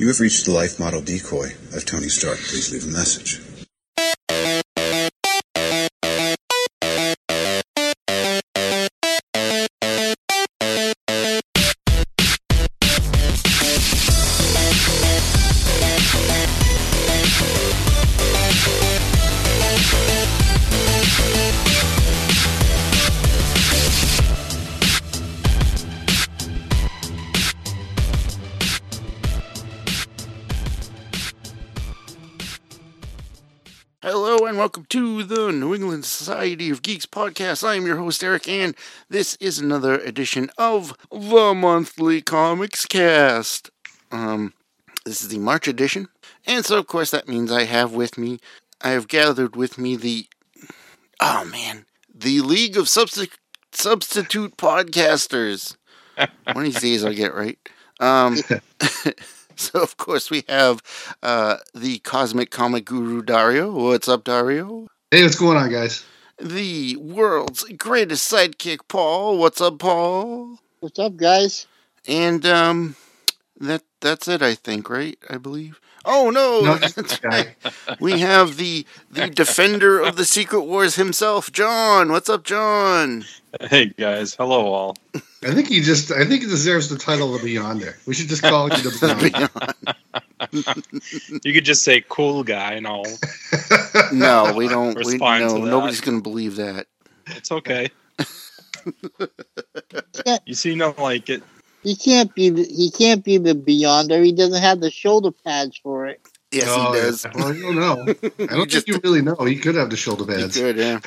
You have reached the life model decoy of Tony Stark. Please leave a message. Welcome to the New England Society of Geeks podcast. I am your host, Derrick, and this is another edition of the Monthly Comics Cast. This is the March edition, and so, of course, that means I have gathered with me the League of Substitute Podcasters. One of these days I'll get it right. So, of course, we have the Cosmic Comic Guru Dario. What's up, Dario? Hey, what's going on, guys? The world's greatest sidekick, Paul. What's up, Paul? What's up, guys? And that's it, I think, right? I believe. Oh, no! That's right. We have the defender of the Secret Wars himself, John. What's up, John? Hey, guys. Hello, all. I think he deserves the title of Beyonder. We should just call it the Beyond. You could just say cool guy and all. No, we don't. Nobody's going to believe that. It's okay. You seem to like it. He can't be the Beyonder. He doesn't have the shoulder pads for it. Yes, he does. Well, I don't know. I don't think you really know. He could have the shoulder pads. He could, yeah.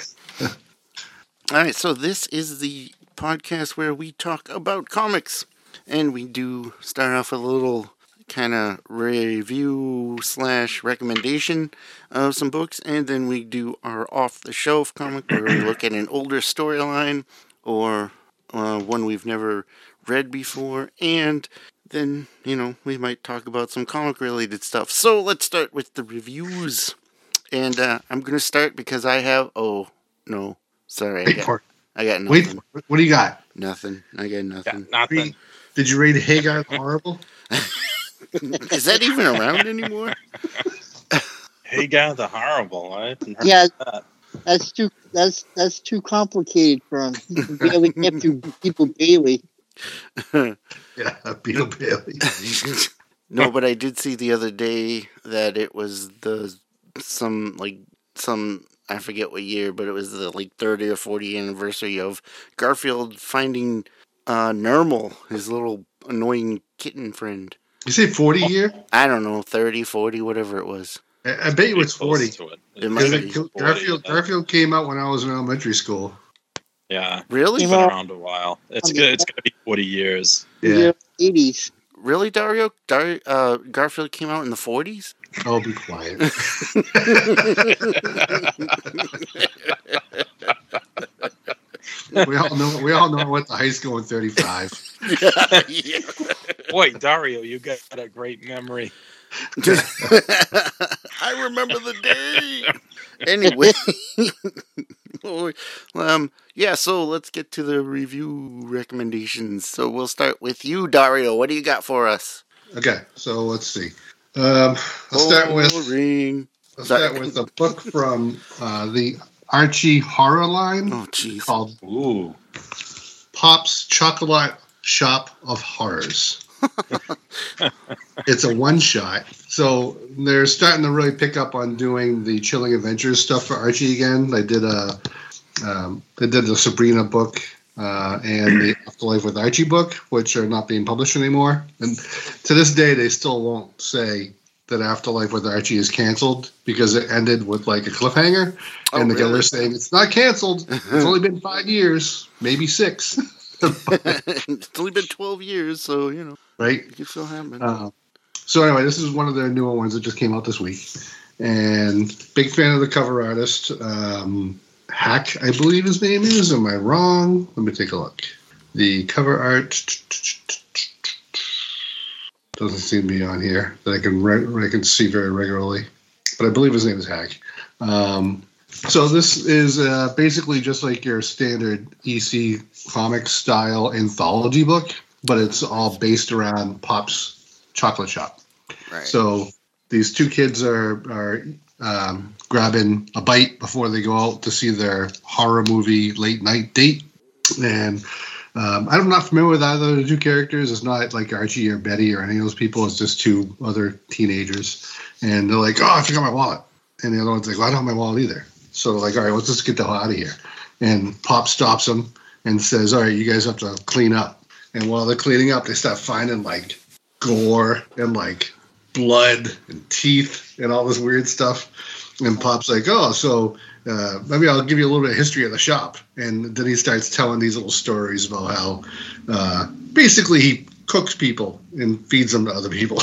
All right, so this is the podcast where we talk about comics. And we do start off a little kind of review / recommendation of some books. And then we do our off-the-shelf comic where we look at an older storyline or one we've never read before, and then, we might talk about some comic-related stuff. So let's start with the reviews. And I'm going to start because I have... Oh, no. Sorry. I got nothing. Wait, what do you got? Nothing. I got nothing. Did you read Hagar the Horrible? Is that even around anymore? Hagar the Horrible. I haven't heard that. That's too complicated for him. He can barely get through Beetle Bailey. Beetle Bailey. No, but I did see the other day that it was I forget what year, but it was the 30 or 40 anniversary of Garfield finding Nermal, his little annoying kitten friend. You say 40 year? I don't know, 30, 40, whatever it was. I bet it was 40. Garfield came out when I was in elementary school. Yeah, really? It's been around a while. It's gonna be 40 years. Yeah, 80s. Really, Dario? Garfield came out in the 40s? Oh, be quiet. We all know what the high school in 35. Yeah. Boy, Dario, you got a great memory. I remember the day. Anyway. So let's get to the review recommendations. So we'll start with you, Dario. What do you got for us? Okay, so let's see. Let's start with a book from the Archie horror line called Pop's Chocolate Shop of Horrors. It's a one-shot. So they're starting to really pick up on doing the Chilling Adventures stuff for Archie again. They did the Sabrina book and the Afterlife with Archie book, which are not being published anymore. And to this day, they still won't say that Afterlife with Archie is canceled because it ended with a cliffhanger. Oh, and the really? Guy was saying, it's not canceled. It's only been 5 years, maybe 6. It's only been 12 years, so, Right? It could still happen. So anyway, this is one of their newer ones that just came out this week. And big fan of the cover artist, Hack, I believe his name is. Am I wrong? Let me take a look. The cover art doesn't seem to be on here that I can see very regularly. But I believe his name is Hack. So this is basically just like your standard EC comic style anthology book, but it's all based around Pop's Chocolate Shop. Right. So these two kids are grabbing a bite before they go out to see their horror movie late night date. And I'm not familiar with either of the two characters. It's not like Archie or Betty or any of those people. It's just two other teenagers. And they're like, oh, I forgot my wallet. And the other one's like, well, I don't have my wallet either. So like, all right, let's just get the hell out of here. And Pop stops them and says, all right, you guys have to clean up. And while they're cleaning up, they start finding like gore and like blood and teeth and all this weird stuff. And Pop's like, oh, so maybe I'll give you a little bit of history of the shop. And then he starts telling these little stories about how basically he cooks people and feeds them to other people.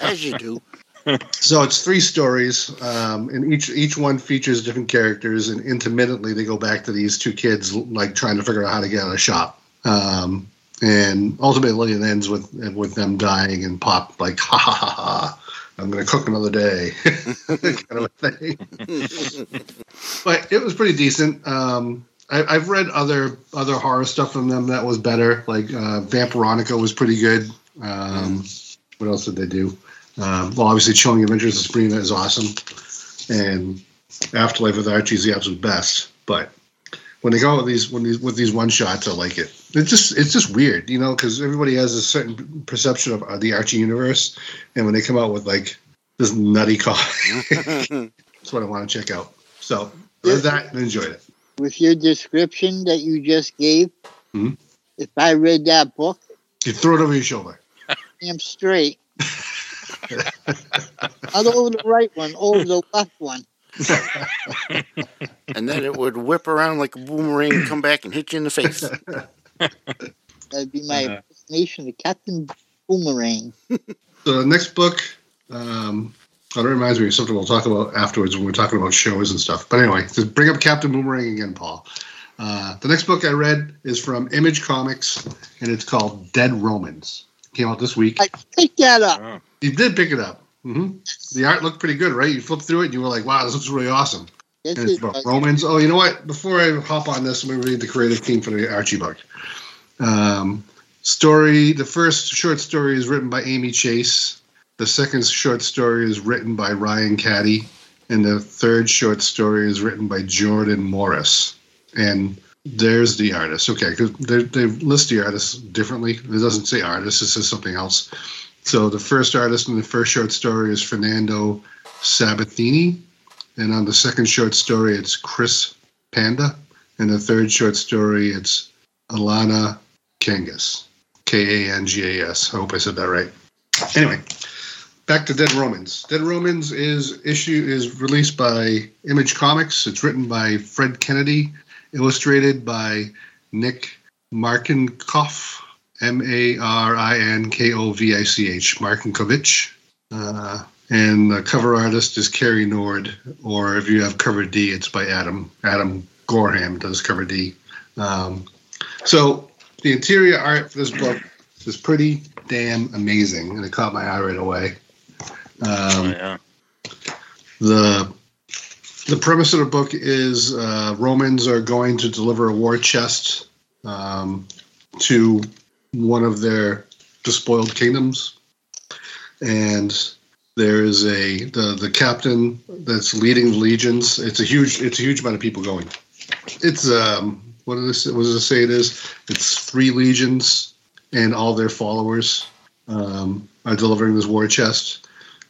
As you do. So it's three stories, and each one features different characters, and intermittently they go back to these two kids, like trying to figure out how to get out of the shop. And ultimately it ends with them dying and Pop like, ha ha ha ha, I'm going to cook another day, kind of a thing. But it was pretty decent. I've read other horror stuff from them that was better. Like Vampironica was pretty good. What else did they do? Well, obviously, Chilling Adventures of Sabrina is awesome, and Afterlife with Archie is the absolute best. But when they go with these one shots, I like it. It's just weird, you know, because everybody has a certain perception of the Archie universe, and when they come out with like this nutty comic, that's what I want to check out. So read that and enjoyed it. With your description that you just gave, If I read that book, you'd throw it over your shoulder. I'm straight. Not over the right one, over the left one. And then it would whip around like a boomerang and come back and hit you in the face. That'd be my impersonation of Captain Boomerang. The next book, that reminds me of something we'll talk about afterwards when we're talking about shows and stuff. But anyway, to bring up Captain Boomerang again, Paul. The next book I read is from Image Comics, and it's called Dead Romans. Came out this week. I picked that up. Oh. You did pick it up. Mm-hmm. The art looked pretty good, right? You flipped through it and you were like, wow, this looks really awesome. Yes, and it's about Romans. Oh, you know what? Before I hop on this, let me read the creative team for the Archie book. The first short story is written by Amy Chase. The second short story is written by Ryan Caddy. And the third short story is written by Jordan Morris. And there's the artist. Okay, because they list the artists differently. It doesn't say artist, it says something else. So the first artist in the first short story is Fernando Sabatini. And on the second short story, it's Chris Panda. And the third short story, it's Alana Kangas. K-A-N-G-A-S. I hope I said that right. Anyway, back to Dead Romans. Dead Romans is released by Image Comics. It's written by Fred Kennedy. Illustrated by Nick Markinkoff, M-A-R-I-N-K-O-V-I-C-H, Markinkovich. And the cover artist is Carrie Nord, or if you have cover D, it's by Adam Gorham does cover D. So the interior art for this book is pretty damn amazing, and it caught my eye right away. The premise of the book is Romans are going to deliver a war chest to one of their despoiled kingdoms, and there is the captain that's leading the legions. It's a huge amount of people going. It's It's 3 legions and all their followers are delivering this war chest.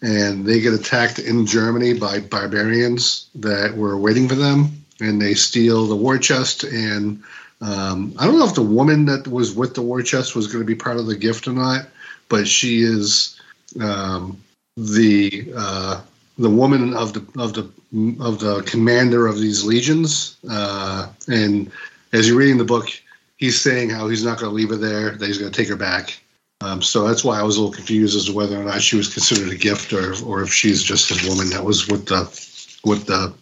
And they get attacked in Germany by barbarians that were waiting for them. And they steal the war chest. And I don't know if the woman that was with the war chest was going to be part of the gift or not. But she is the woman of the commander of these legions. And as you're reading the book, he's saying how he's not going to leave her there. That he's going to take her back. So that's why I was a little confused as to whether or not she was considered a gift or if she's just this woman that was with the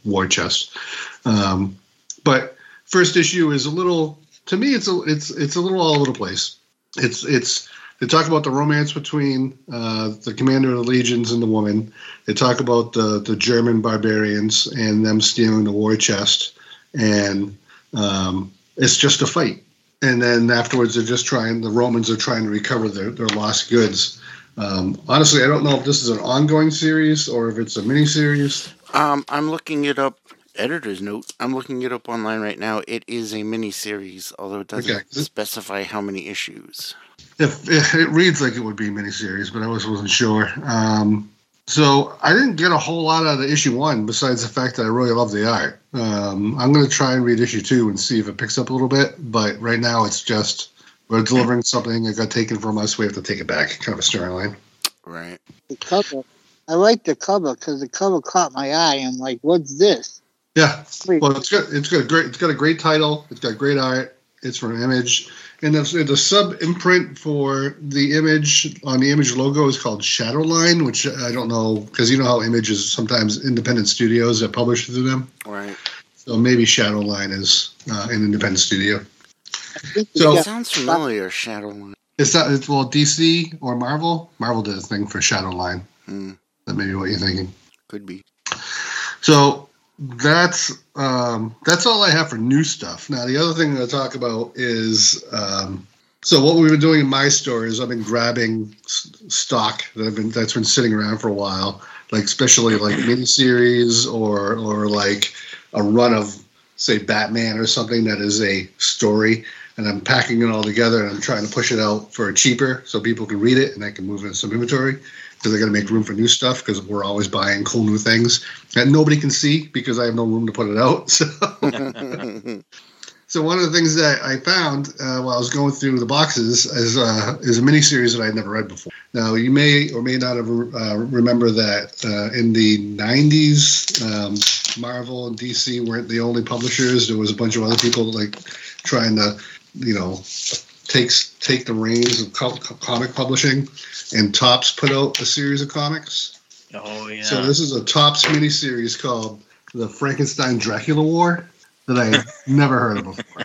war chest. But first issue is a little all over the place. They talk about the romance between the commander of the legions and the woman. They talk about the German barbarians and them stealing the war chest, and it's just a fight. And then afterwards, they're just trying, the Romans are trying to recover their lost goods. Honestly, I don't know if this is an ongoing series or if it's a miniseries. I'm looking it up. Editor's note. I'm looking it up online right now. It is a miniseries, although it doesn't specify how many issues. If it reads like it would be a miniseries, but I wasn't sure. So I didn't get a whole lot out of issue one, besides the fact that I really love the art. I'm going to try and read issue two and see if it picks up a little bit. But right now, it's just we're delivering something that got taken from us. We have to take it back. Kind of a storyline. Right. The cover. I like the cover because the cover caught my eye. I'm like, what's this? Yeah, well, it's good. It's got a great title. It's got great art. It's from Image, and the sub imprint for the Image on the Image logo is called Shadowline, which I don't know because you know how Image is sometimes independent studios that publish through them. Right. So maybe Shadowline is an independent studio. So it sounds familiar, Shadowline. It's well, DC or Marvel. Marvel did a thing for Shadowline. That may be what you're thinking. Could be. So. That's all I have for new stuff. Now, the other thing to talk about is, so what we've been doing in my store is I've been grabbing stock that's been sitting around for a while, like especially like miniseries or like a run of say Batman or something that is a story, and I'm packing it all together and I'm trying to push it out for cheaper so people can read it and I can move into some inventory. Because I got to make room for new stuff because we're always buying cool new things that nobody can see because I have no room to put it out. So, so one of the things that I found while I was going through the boxes is a miniseries that I had never read before. Now, you may or may not have remember that in the 90s, Marvel and DC weren't the only publishers. There was a bunch of other people like trying to, you know, take the reins of comic publishing, and Topps put out a series of comics. Oh, yeah. So this is a Topps miniseries called The Frankenstein Dracula War that I had never heard of before.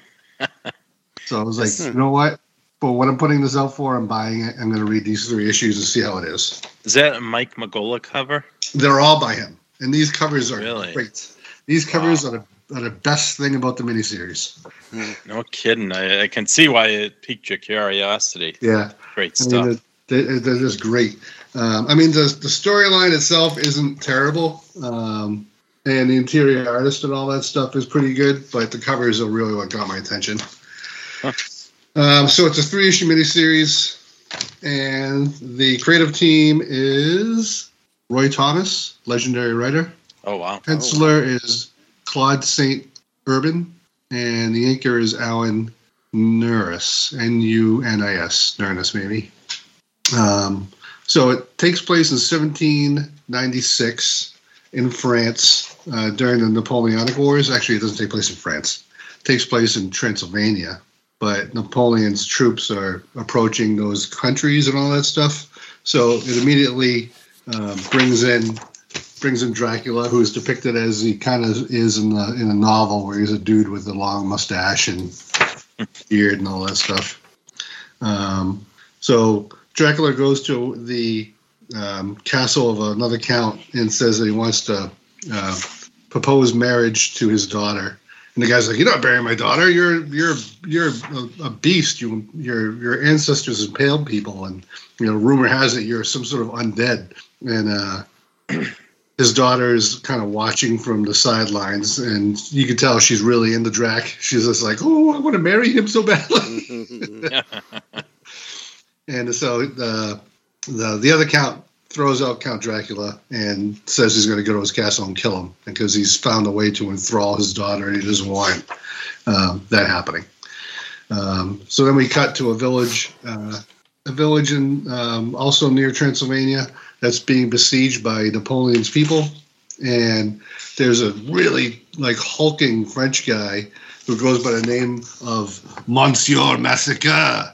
So I was like, you know what? For what I'm putting this out for, I'm buying it. I'm going to read these three issues and see how it is. Is that a Mike Mignola cover? They're all by him. And these covers are great. These covers are the best thing about the miniseries. No kidding. I can see why it piqued your curiosity. Yeah. Great stuff. I mean, they're just great. I mean, the storyline itself isn't terrible. And the interior artist and all that stuff is pretty good, but the covers are really what got my attention. Huh. So it's a 3-issue miniseries, and the creative team is Roy Thomas, legendary writer. Oh, wow. Penciler is Claude St. Urban, and the inker is Alan Nunis, N-U-N-I-S, Nunis maybe. So it takes place in 1796 in France during the Napoleonic Wars. Actually, it doesn't take place in France. It takes place in Transylvania, but Napoleon's troops are approaching those countries and all that stuff. So it immediately brings in Dracula, who is depicted as he kind of is in a novel, where he's a dude with a long mustache and beard and all that stuff. So Dracula goes to the castle of another count and says that he wants to propose marriage to his daughter. And the guy's like, "You're not burying my daughter. You're a beast. Your ancestors impaled people, and you know, rumor has it you're some sort of undead." And his daughter is kind of watching from the sidelines, and you can tell she's really into Drac. She's just like, oh, I want to marry him so badly. And so the other count throws out Count Dracula and says he's going to go to his castle and kill him because he's found a way to enthrall his daughter, and he doesn't want that happening. So then we cut to a village in also near Transylvania that's being besieged by Napoleon's people, and there's a really like hulking French guy who goes by the name of Monsieur Massacre.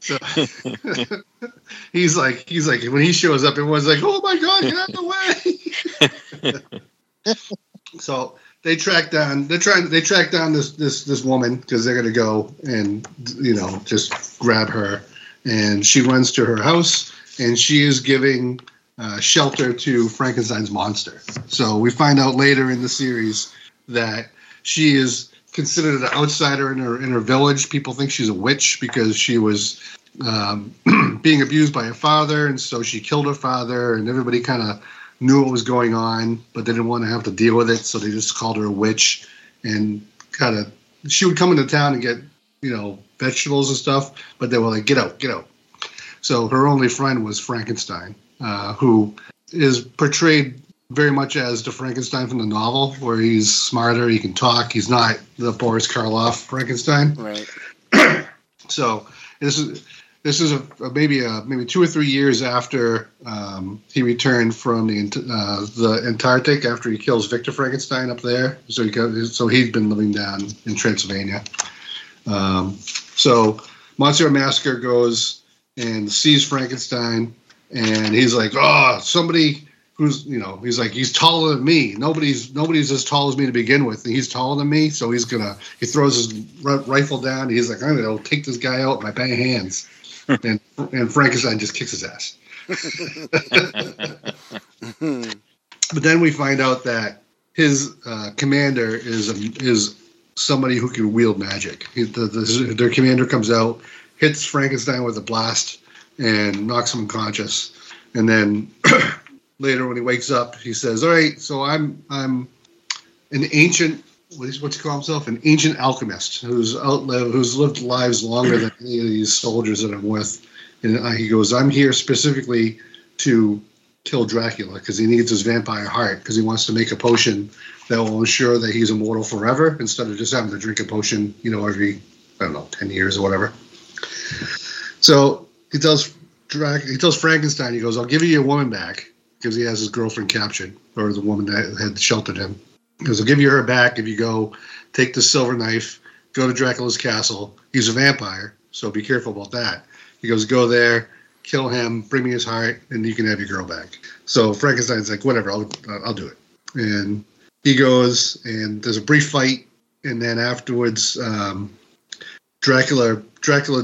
So, he's like when he shows up, everyone's like, "Oh my God, get out of the way!" So. They track down this woman because they're gonna go and you know just grab her, and she runs to her house and she is giving shelter to Frankenstein's monster. So we find out later in the series that she is considered an outsider in her village. People think she's a witch because she was being abused by her father, and so she killed her father, and everybody kind of knew what was going on, but they didn't want to have to deal with it, so they just called her a witch. And kind of, she would come into town and get, vegetables and stuff, but they were like, get out, get out. So her only friend was Frankenstein, who is portrayed very much as the Frankenstein from the novel, where he's smarter, he can talk, he's not the Boris Karloff Frankenstein. Right. So this is maybe 2 or 3 years after he returned from the Antarctic, after he kills Victor Frankenstein up there. So he'd been living down in Transylvania. So Monsieur Massacre goes and sees Frankenstein, and he's like, oh, somebody who's, he's like, he's taller than me. Nobody's as tall as me to begin with. And he's taller than me, so he throws his rifle down. And he's like, I'm going to take this guy out with my bare hands. And Frankenstein just kicks his ass. But then we find out that his commander is somebody who can wield magic. Their commander comes out, hits Frankenstein with a blast, and knocks him unconscious. And then later, when he wakes up, he says, "All right, so I'm an ancient, what's he call himself? An ancient alchemist who's lived lives longer than any of these soldiers that I'm with." And he goes, "I'm here specifically to kill Dracula because he needs his vampire heart, because he wants to make a potion that will ensure that he's immortal forever instead of just having to drink a potion, every 10 years or whatever." So he tells Frankenstein, he goes, "I'll give you your woman back," because he has his girlfriend captured, or the woman that had sheltered him. Because I'll give you her back if you go take the silver knife, go to Dracula's castle. He's a vampire, so be careful about that. He goes, "Go there, kill him, bring me his heart, and you can have your girl back." So Frankenstein's like, "Whatever, I'll do it." And he goes, and there's a brief fight, and then afterwards, Dracula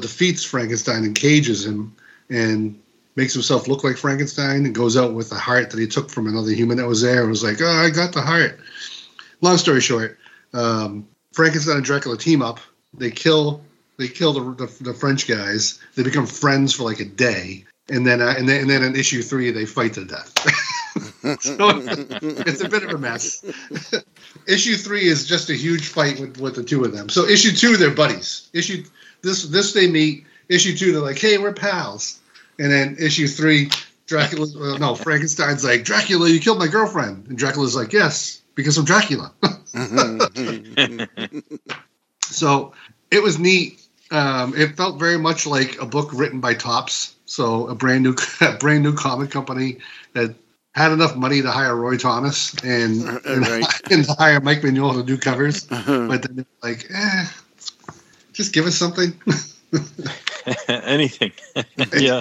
defeats Frankenstein and cages him, and makes himself look like Frankenstein, and goes out with the heart that he took from another human that was there, and was like, "Oh, I got the heart." Long story short, Frankenstein and Dracula team up. They kill the French guys. They become friends for like a day, and then in issue 3 they fight to death. So it's a bit of a mess. Issue 3 is just a huge fight with the two of them. So issue 2 they're buddies. This they meet. Issue 2 they're like, "Hey, we're pals." And then issue 3, Frankenstein's like, "Dracula, you killed my girlfriend." And Dracula's like, "Yes, because I'm Dracula." So it was neat. It felt very much like a book written by Topps. So a brand new comic company that had enough money to hire Roy Thomas and hire Mike Mignola to do covers. But then they're like, just give us something. Anything. Yeah.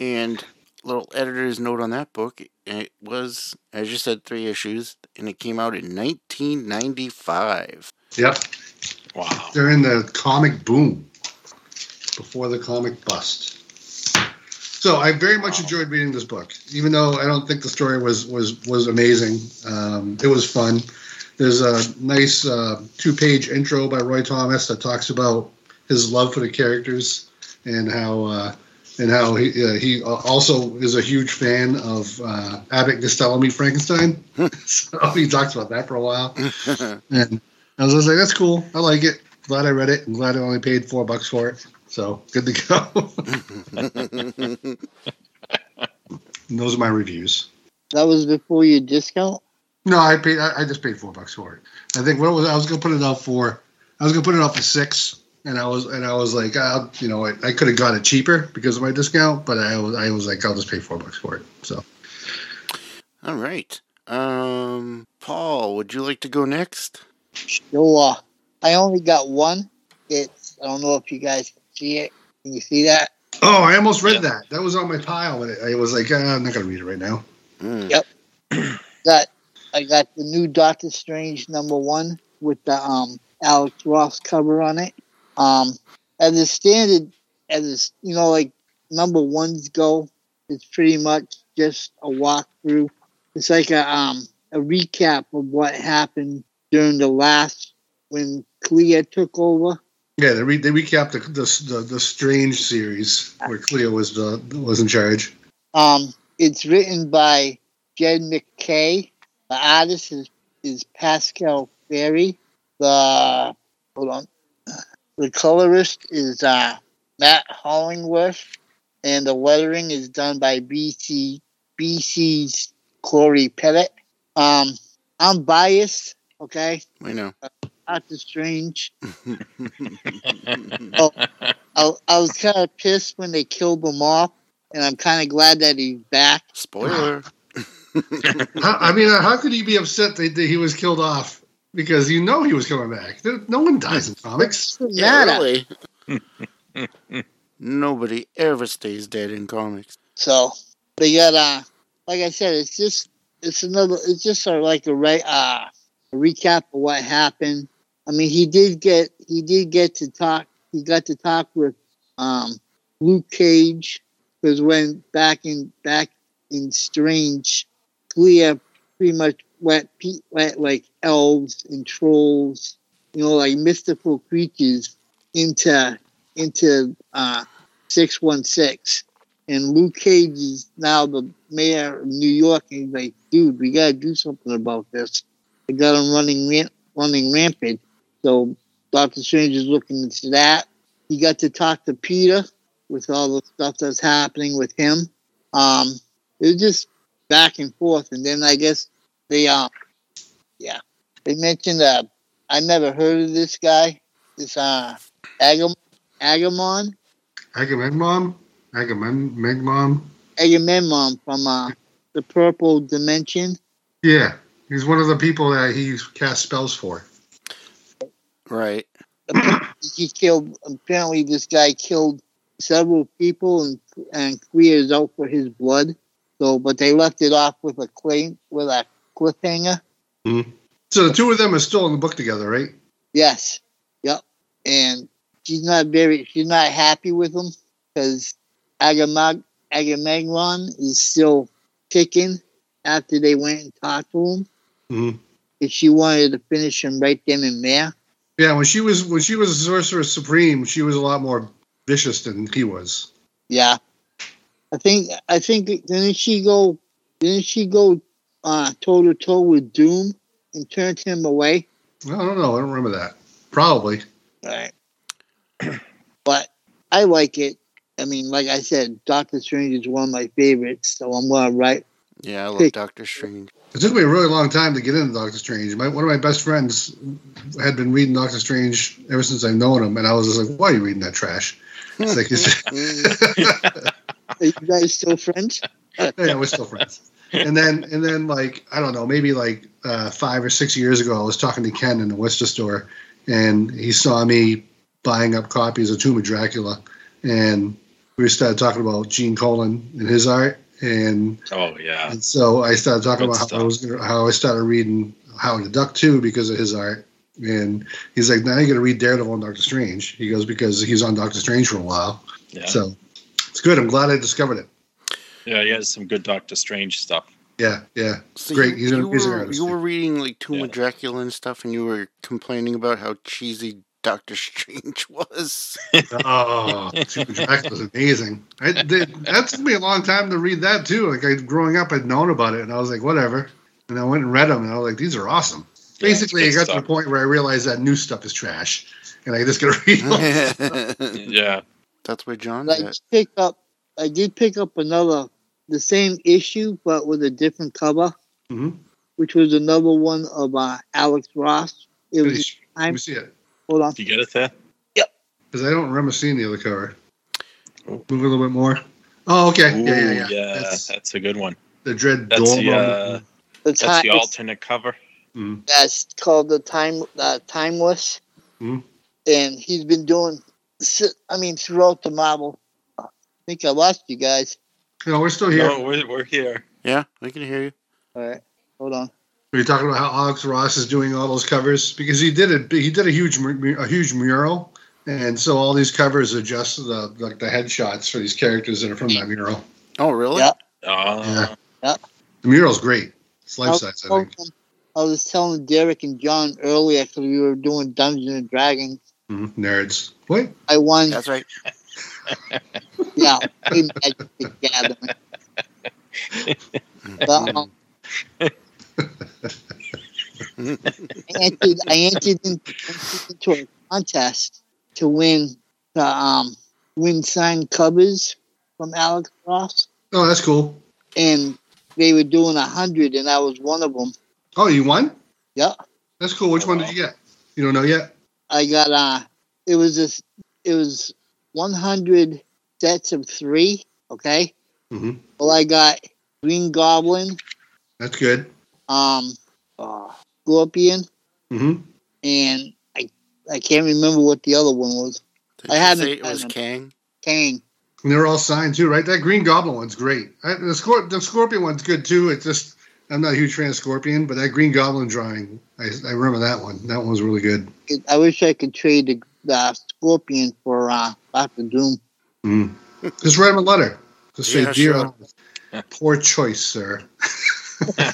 And little editor's note on that book, it was, as you said, 3 issues, and it came out in 1995. Yep. Wow. They're in the comic boom before the comic bust. So I very much enjoyed reading this book, even though I don't think the story was amazing. It was fun. There's a nice 2-page intro by Roy Thomas that talks about his love for the characters and how he also is a huge fan of Abbott Costello Meet Frankenstein. So he talks about that for a while. And I was just like, that's cool. I like it. Glad I read it. I'm glad I only paid $4 for it. So good to go. And those are my reviews. That was before your discount? No, I just paid $4 for it. I think I was gonna put it out for $6, and I was like, I could have got it cheaper because of my discount, but I was like, I'll just pay $4 for it. So, all right, Paul, would you like to go next? Sure. I only got one. I don't know if you guys can see it. Can you see that? Oh, I almost read that. That was on my pile, and I was like, I'm not gonna read it right now. Mm. Yep. I got the new Doctor Strange #1 with the Alex Ross cover on it. As a standard, as like #1s go, It's pretty much just a walkthrough. It's like a recap of what happened during the last, when Clea took over. Yeah, they recapped the Strange series where Clea was in charge. It's written by Jed McKay. The artist is Pascal Ferry. The colorist is Matt Hollingworth, and the lettering is done by BC's Corey Pettit. I'm biased, okay? I know. Doctor Strange. Oh, I was kind of pissed when they killed him off, and I'm kind of glad that he's back. Spoiler. I mean, how could he be upset that he was killed off? Because you know he was coming back. No one dies in comics. Yeah, really. Nobody ever stays dead in comics. So they got like I said, it's just a recap of what happened. I mean, he got to talk with Luke Cage, because when back in Strange, Clea pretty much let like elves and trolls, you know, like mystical creatures into 616, and Luke Cage is now the mayor of New York, and he's like, dude, we gotta do something about this. They got him running rampant. So Doctor Strange is looking into that. He got to talk to Peter with all the stuff that's happening with him. It was just back and forth, and then I guess they mentioned I never heard of this guy. This Agamemnon from the Purple Dimension. Yeah, he's one of the people that he cast spells for. Right. Apparently this guy killed several people, and Clea is out for his blood. So, but they left it off with a cliffhanger. Mm-hmm. So the two of them are still in the book together, right? Yes. Yep. And she's not happy with him, because Agamemnon is still kicking after they went and talked to him. Mm-hmm. If she wanted to finish him right then and there. Yeah, when she was Sorcerer Supreme, she was a lot more vicious than he was. Yeah. I think didn't she go toe to toe with Doom and turned him away? I don't know. I don't remember that. Probably. Right. But I like it. I mean, like I said, Doctor Strange is one of my favorites, so I'm gonna write. Yeah, I love Doctor Strange. It took me a really long time to get into Doctor Strange. One of my best friends had been reading Doctor Strange ever since I've known him, and I was just like, "Why are you reading that trash?" It's like, are you guys still friends? Yeah, we're still friends. And then, like, I don't know, maybe like 5 or 6 years ago, I was talking to Ken in the Worcester store, and he saw me buying up copies of Tomb of Dracula, and we started talking about Gene Colan and his art. And oh yeah, and so I started talking good about stuff. How I started reading Howard the Duck too because of his art. And he's like, now you're gonna read Daredevil and Doctor Strange. He goes, because he's on Doctor Strange for a while. Yeah. So it's good. I'm glad I discovered it. Yeah, he has some good Doctor Strange stuff. Yeah, so great. You were reading like Tomb of Dracula and stuff, and you were complaining about how cheesy Doctor Strange was. Oh, Tomb of Dracula was amazing. That took me a long time to read that too. Like growing up, I'd known about it, and I was like, whatever. And I went and read them, and I was like, these are awesome. Yeah, basically, I got to the point where I realized that new stuff is trash, and I just got to read all this stuff. Yeah, that's where John. I did pick up the same issue, but with a different cover, mm-hmm. which was another one of Alex Ross. It was. Let me see it. Hold on. Did you get it there? Yep. Because I don't remember seeing the other cover. Oh. Move a little bit more. Oh, okay. Ooh, yeah. That's a good one. The Dread Dorm. That's the alternate cover. Mm. That's called the Timeless. Mm. And he's been doing, throughout the Marvel. I think I lost you guys. No, we're still here. No, we're here. Yeah, we can hear you. All right. Hold on. Were you talking about how Alex Ross is doing all those covers? Because he did a huge mural, and so all these covers are just the headshots for these characters that are from that mural. Oh, really? Yeah. Yeah. The mural's great. It's life-size, I think. I was telling Derrick and John earlier because we were doing Dungeons & Dragons. Mm-hmm. Nerds. What? I won. That's right. Yeah. But, I entered into a contest to win the win signed covers from Alex Ross. Oh, that's cool. And they were doing 100, and I was one of them. Oh, you won? Yeah. That's cool. Which one did you get? You don't know yet? I got it was 100 sets of 3. Okay. Mm-hmm. Well, I got Green Goblin. That's good. Scorpion. Mm-hmm. And I can't remember what the other one was. Did you say it was Kang? Kang. And they're all signed too, right? That Green Goblin one's great. The Scorpion one's good too. It's just I'm not a huge fan of Scorpion, but that Green Goblin drawing, I remember that one. That one was really good. I wish I could trade the Scorpion for Dr. Doom. Mm. Just write him a letter. Just say, "Dear, poor choice, sir." I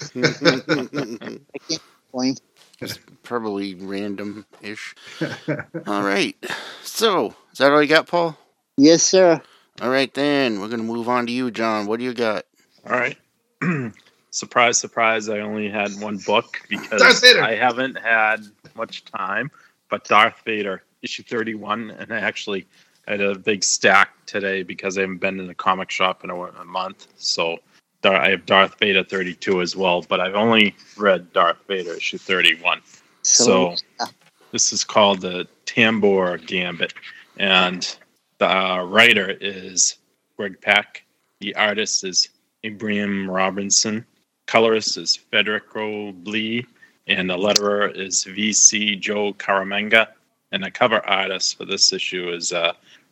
can't explain. It's probably random-ish. All right. So, is that all you got, Paul? Yes, sir. All right, then. We're going to move on to you, John. What do you got? All right. Surprise, surprise. I only had one book because I haven't had much time. But Darth Vader, issue 31. And I actually had a big stack today because I haven't been in a comic shop in a month. So I have Darth Vader 32 as well, but I've only read Darth Vader issue 31. So this is called the Tambor Gambit, and the writer is Greg Pak. The artist is Ibrahim Robinson. Colorist is Federico Blee, and the letterer is VC Joe Caramenga, and the cover artist for this issue is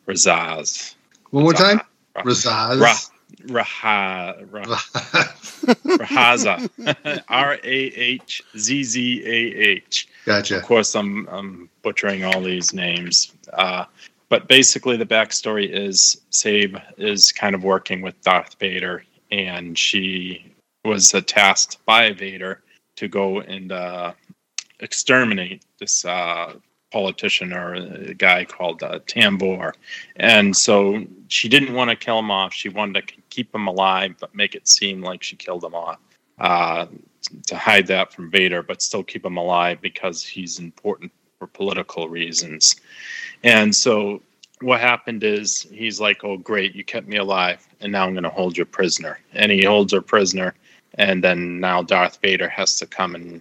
Razaz. One more time, Razaz. Rahaza. Rahzazzah. Gotcha. Of course, I'm butchering all these names. But basically, the backstory is Sabe is kind of working with Darth Vader, and she was tasked by Vader to go and exterminate this politician or a guy called Tambor. And so she didn't want to kill him off. She wanted to keep him alive, but make it seem like she killed him off to hide that from Vader, but still keep him alive because he's important for political reasons. And so what happened is he's like, "Oh, great, you kept me alive, and now I'm going to hold you prisoner." And he holds her prisoner, and then now Darth Vader has to come and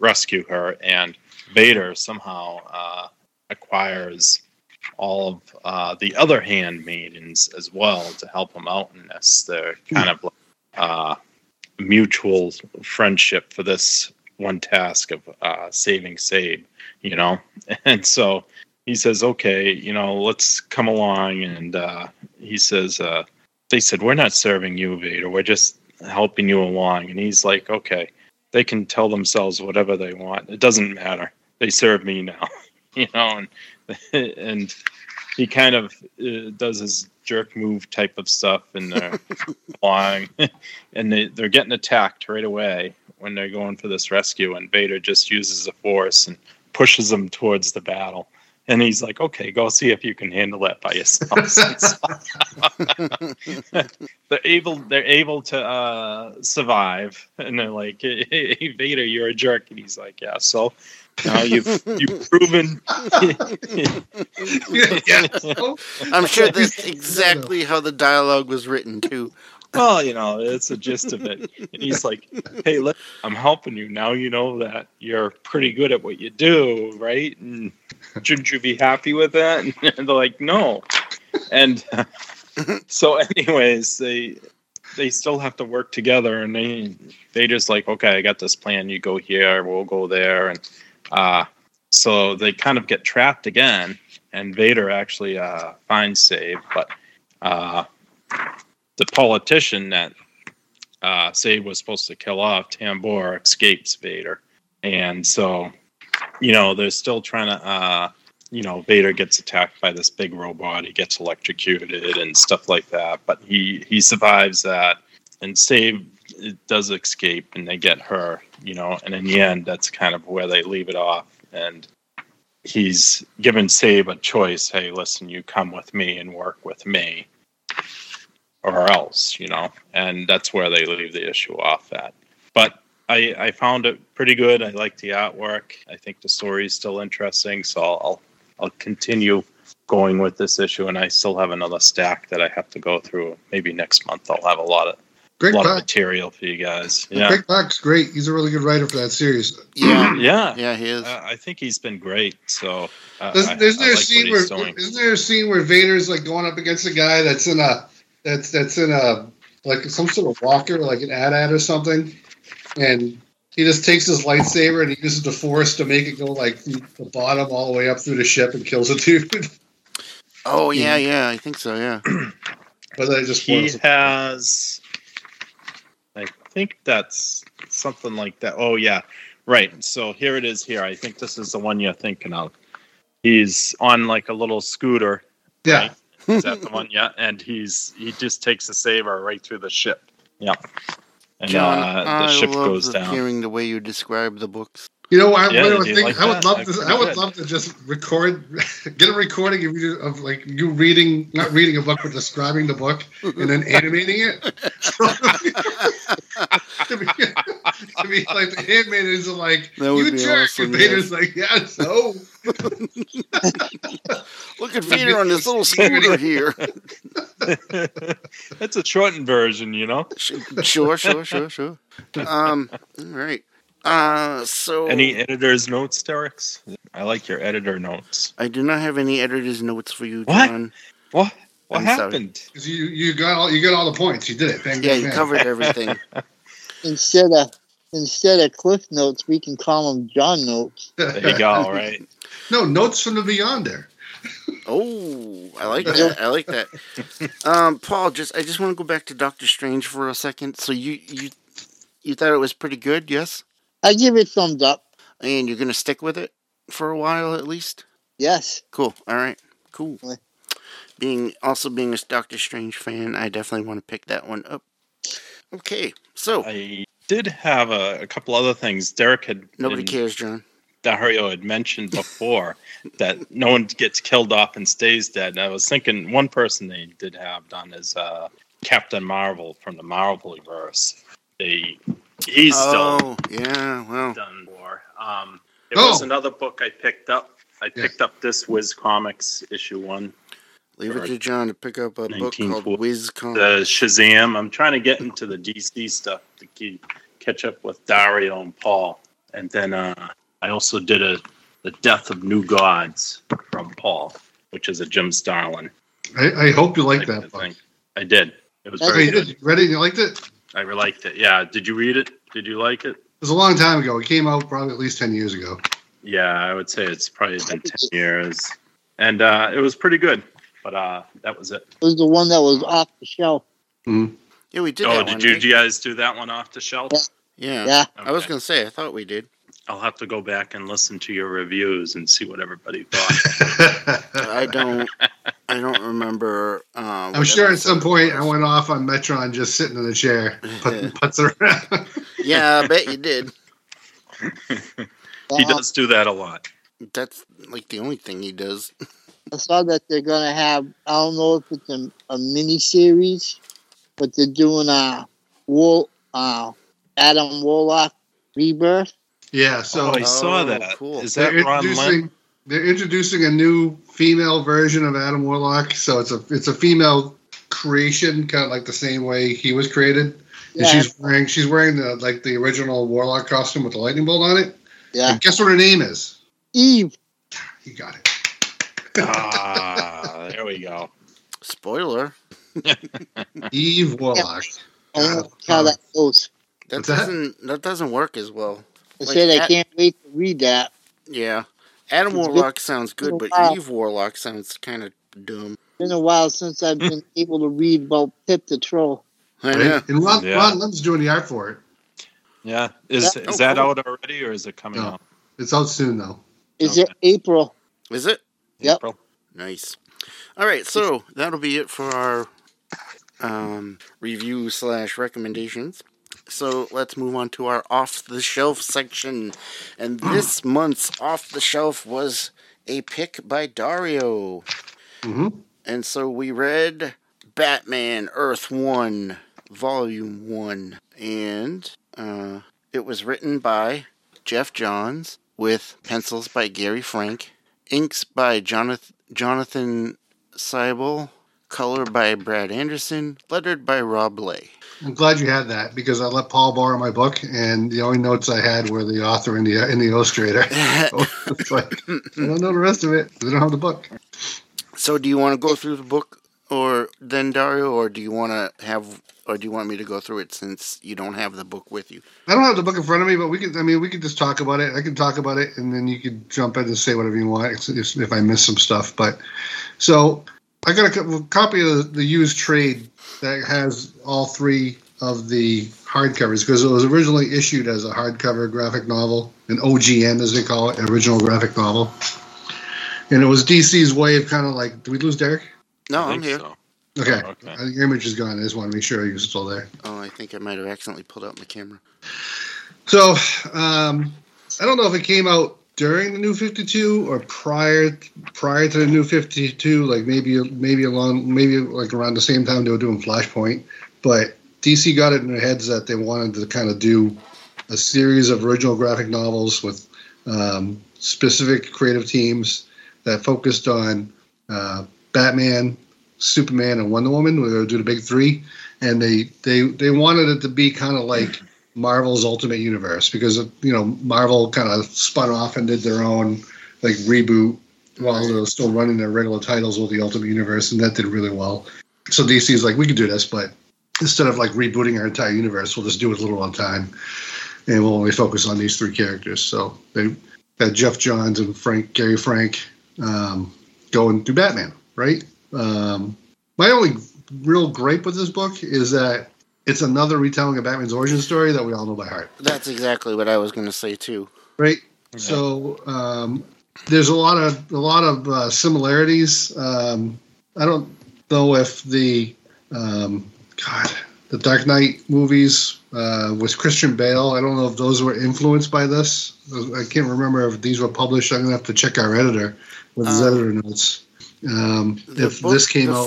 rescue her, and Vader somehow acquires all of the other handmaidens as well to help him out in this. They're kind of mutual friendship for this one task of saving Sabe, you know? And so he says, "Okay, you know, let's come along." And he says, they said, "We're not serving you, Vader. We're just helping you along." And he's like, "Okay. They can tell themselves whatever they want. It doesn't matter. They serve me now," you know. And he kind of does his jerk move type of stuff, and they're flying, and they're getting attacked right away when they're going for this rescue. And Vader just uses the Force and pushes them towards the battle. And he's like, "Okay, go see if you can handle that by yourself." They're able to survive, and they're like, "Hey, Vader, you're a jerk." And he's like, "Yeah, so now you've proven." I'm sure that's exactly how the dialogue was written too. Well, you know, it's the gist of it. And he's like, "Hey, look, I'm helping you. Now you know that you're pretty good at what you do, right? And shouldn't you be happy with that?" And they're like, "No." And so anyways, they still have to work together. And they just like, "Okay, I got this plan. You go here, we'll go there." And so they kind of get trapped again. And Vader actually finds Sabe. But the politician that Sabe was supposed to kill off, Tambor, escapes Vader. And so, you know, they're still trying to you know, Vader gets attacked by this big robot, he gets electrocuted and stuff like that. But he survives that and does escape, and they get her, you know, and in the end, that's kind of where they leave it off. And he's given Save a choice. Hey, listen, you come with me and work with me or else, you know, and that's where they leave the issue off at. But I found it pretty good. I like the artwork. I think the story is still interesting. So I'll continue going with this issue. And I still have another stack that I have to go through. Maybe next month I'll have a lot of material for you guys. Yeah. Greg Pak's great. He's a really good writer for that series. Yeah, yeah, yeah. He is. I think he's been great. So isn't there a scene where Vader's like going up against a guy that's in a like some sort of walker, like an AT-AT or something, and he just takes his lightsaber and he uses the force to make it go like from the bottom all the way up through the ship and kills a dude. Oh yeah, yeah, I think so. Yeah, but I just he has. I think that's something like that. Oh, yeah. Right. So here it is here. I think this is the one you're thinking of. He's on like a little scooter. Yeah. Right? Is that the one? Yeah. And he just takes a saber right through the ship. Yeah. And John, the ship goes down. Hearing the way you describe the books. You know, I would love to just record, get a recording of like you reading, not reading a book, but describing the book and then animating it. I mean, like the animators are like, you jerk, awesome, and Vader's like, yeah, so. Look at Vader on this little scooter here. That's a shortened version, you know. Sure. All right. So any editor's notes, Derek? I like your editor notes. I do not have any editor's notes for you, John. What happened? You got all the points. You did it. Bang, yeah, bang, you bang. Covered everything. Instead of Cliff Notes, we can call them John Notes. There you go. All right. No, notes from the Beyonder. Oh, I like that. Paul, I just want to go back to Doctor Strange for a second. So you thought it was pretty good, yes? I give it thumbs up. And you're going to stick with it for a while at least? Yes. Cool. All right. Cool. Yeah. Being a Doctor Strange fan, I definitely want to pick that one up. Okay. So I did have a couple other things. Derek had... Nobody cares, John. Dario had mentioned before that no one gets killed off and stays dead. And I was thinking one person they did have done is Captain Marvel from the Marvel-verse. He's still done more. It was another book I picked up. I picked up this Whiz Comics issue 1. Leave it to John to pick up a book called Whiz Comics. The Shazam. I'm trying to get into the DC stuff to catch up with Dario and Paul. And then I also did the Death of New Gods from Paul, which is a Jim Starlin. I hope you liked that book. I did. It was very good. You read it? You liked it? I liked it. Yeah. Did you read it? Did you like it? It was a long time ago. It came out probably at least 10 years ago. Yeah, I would say it's probably been 10 years. And it was pretty good. But that was it. It was the one that was off the shelf. Mm-hmm. Yeah, we did that one. Oh, did you guys do that one off the shelf? Yeah. Okay. I was going to say, I thought we did. I'll have to go back and listen to your reviews and see what everybody thought. I don't remember. I'm sure at some point I went off on Metron just sitting in a chair, putts around. Yeah, I bet you did. He does do that a lot. That's like the only thing he does. I saw that they're going to have, I don't know if it's a mini-series, but they're doing Adam Warlock Rebirth. Yeah, so I saw that. Cool. Is that Ron Lemon? They're introducing a new female version of Adam Warlock, so it's a female creation, kind of like the same way he was created. Yeah. And she's wearing the original Warlock costume with the lightning bolt on it. Yeah. And guess what her name is? Eve. You got it. Ah, there we go. Spoiler. Eve Warlock. I don't know how that goes. That doesn't work as well. I can't wait to read that. Yeah. Adam Warlock sounds good, but Eve Warlock sounds kind of dumb. It's been a while since I've been able to read about Pip the Troll. Yeah. And Ron Lem's doing the art for it. Yeah. Is that out already, or is it coming out? It's out soon, though. Is it April? Is it? April. Nice. All right, so that'll be it for our review/recommendations. So let's move on to our off-the-shelf section. And this month's off-the-shelf was a pick by Dario. Mm-hmm. And so we read Batman Earth 1, Volume 1. And it was written by Jeff Johns with pencils by Gary Frank, inks by Jonathan Seibel, color by Brad Anderson, lettered by Rob Lay. I'm glad you had that because I let Paul borrow my book, and the only notes I had were the author and the illustrator. It's like, I don't know the rest of it. We don't have the book. So, do you want to go through the book, or then Dario, or do you want to have, or do you want me to go through it since you don't have the book with you? I don't have the book in front of me, but we could. I mean, we could just talk about it. I can talk about it, and then you could jump in and say whatever you want if I miss some stuff. But so. I got a copy of the used trade that has all three of the hardcovers because it was originally issued as a hardcover graphic novel, an OGN as they call it, an original graphic novel. And it was DC's way of kind of like, did we lose Derek? No, I'm here. So. Okay. Oh, okay. Your image is gone. I just want to make sure you're still there. Oh, I think I might have accidentally pulled out my camera. So I don't know if it came out during the New 52 or prior to the New 52, like maybe around the same time they were doing Flashpoint, but DC got it in their heads that they wanted to kind of do a series of original graphic novels with specific creative teams that focused on Batman, Superman, and Wonder Woman. They would do the big three, and they wanted it to be kind of like Marvel's Ultimate Universe, because you know Marvel kind of spun off and did their own like reboot while they were still running their regular titles with the Ultimate Universe, and that did really well. So DC's like, we could do this, but instead of like rebooting our entire universe, we'll just do it a little on time, and we'll only focus on these three characters. So they had Jeff Johns and Gary Frank go and do Batman. Right. My only real gripe with this book is that it's another retelling of Batman's origin story that we all know by heart. That's exactly what I was going to say too. Right. Okay. So there's a lot of similarities. I don't know if the the Dark Knight movies with Christian Bale. I don't know if those were influenced by this. I can't remember if these were published. I'm going to have to check our editor with his editor notes. The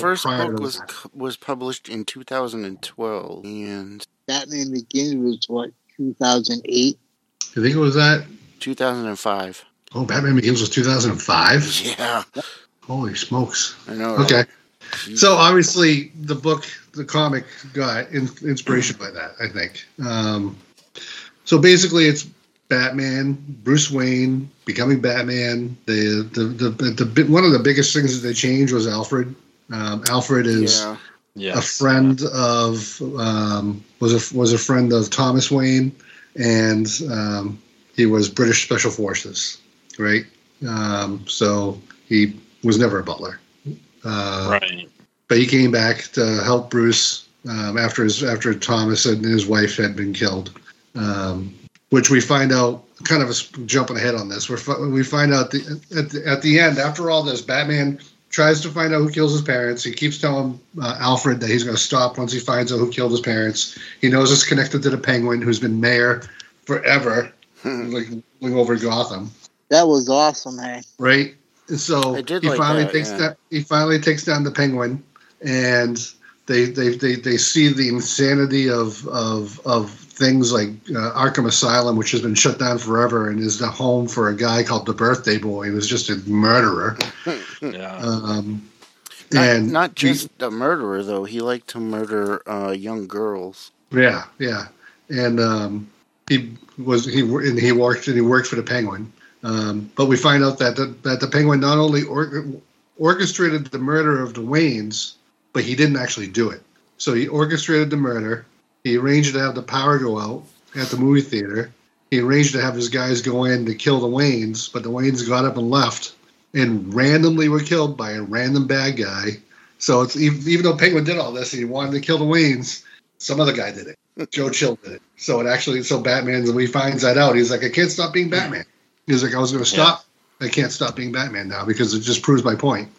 first book was published in 2012, and Batman Begins was what, 2008? I think it was that 2005. Oh, Batman Begins was 2005. Yeah. Holy smokes! I know. Right? Okay. So obviously, the comic, got inspiration by that. I think. So basically, it's Batman, Bruce Wayne becoming Batman. The one of the biggest things that they changed was Alfred. Alfred is a friend of was a friend of Thomas Wayne, and he was British Special Forces, right? So he was never a butler, right? But he came back to help Bruce after Thomas and his wife had been killed. Which we find out, kind of jumping ahead on this, we find out at the end, after all this, Batman tries to find out who kills his parents. He keeps telling Alfred that he's going to stop once he finds out who killed his parents. He knows it's connected to the Penguin, who's been mayor forever, like over Gotham. That was awesome, hey? Right? And so he finally takes down the Penguin, and they see the insanity of things like Arkham Asylum, which has been shut down forever and is the home for a guy called the Birthday Boy, who's just a murderer. Yeah. Not just a murderer, though. He liked to murder young girls. Yeah, yeah. And he worked for the Penguin. But we find out that the Penguin not only orchestrated the murder of the Waynes, but he didn't actually do it. So he orchestrated the murder. He arranged to have the power go out at the movie theater. He arranged to have his guys go in to kill the Waynes, but the Waynes got up and left and randomly were killed by a random bad guy. So it's even though Penguin did all this and he wanted to kill the Waynes, some other guy did it. Joe Chill did it. So Batman, when he finds that out, he's like, I can't stop being Batman. He's like, I was going to stop I can't stop being Batman now because it just proves my point.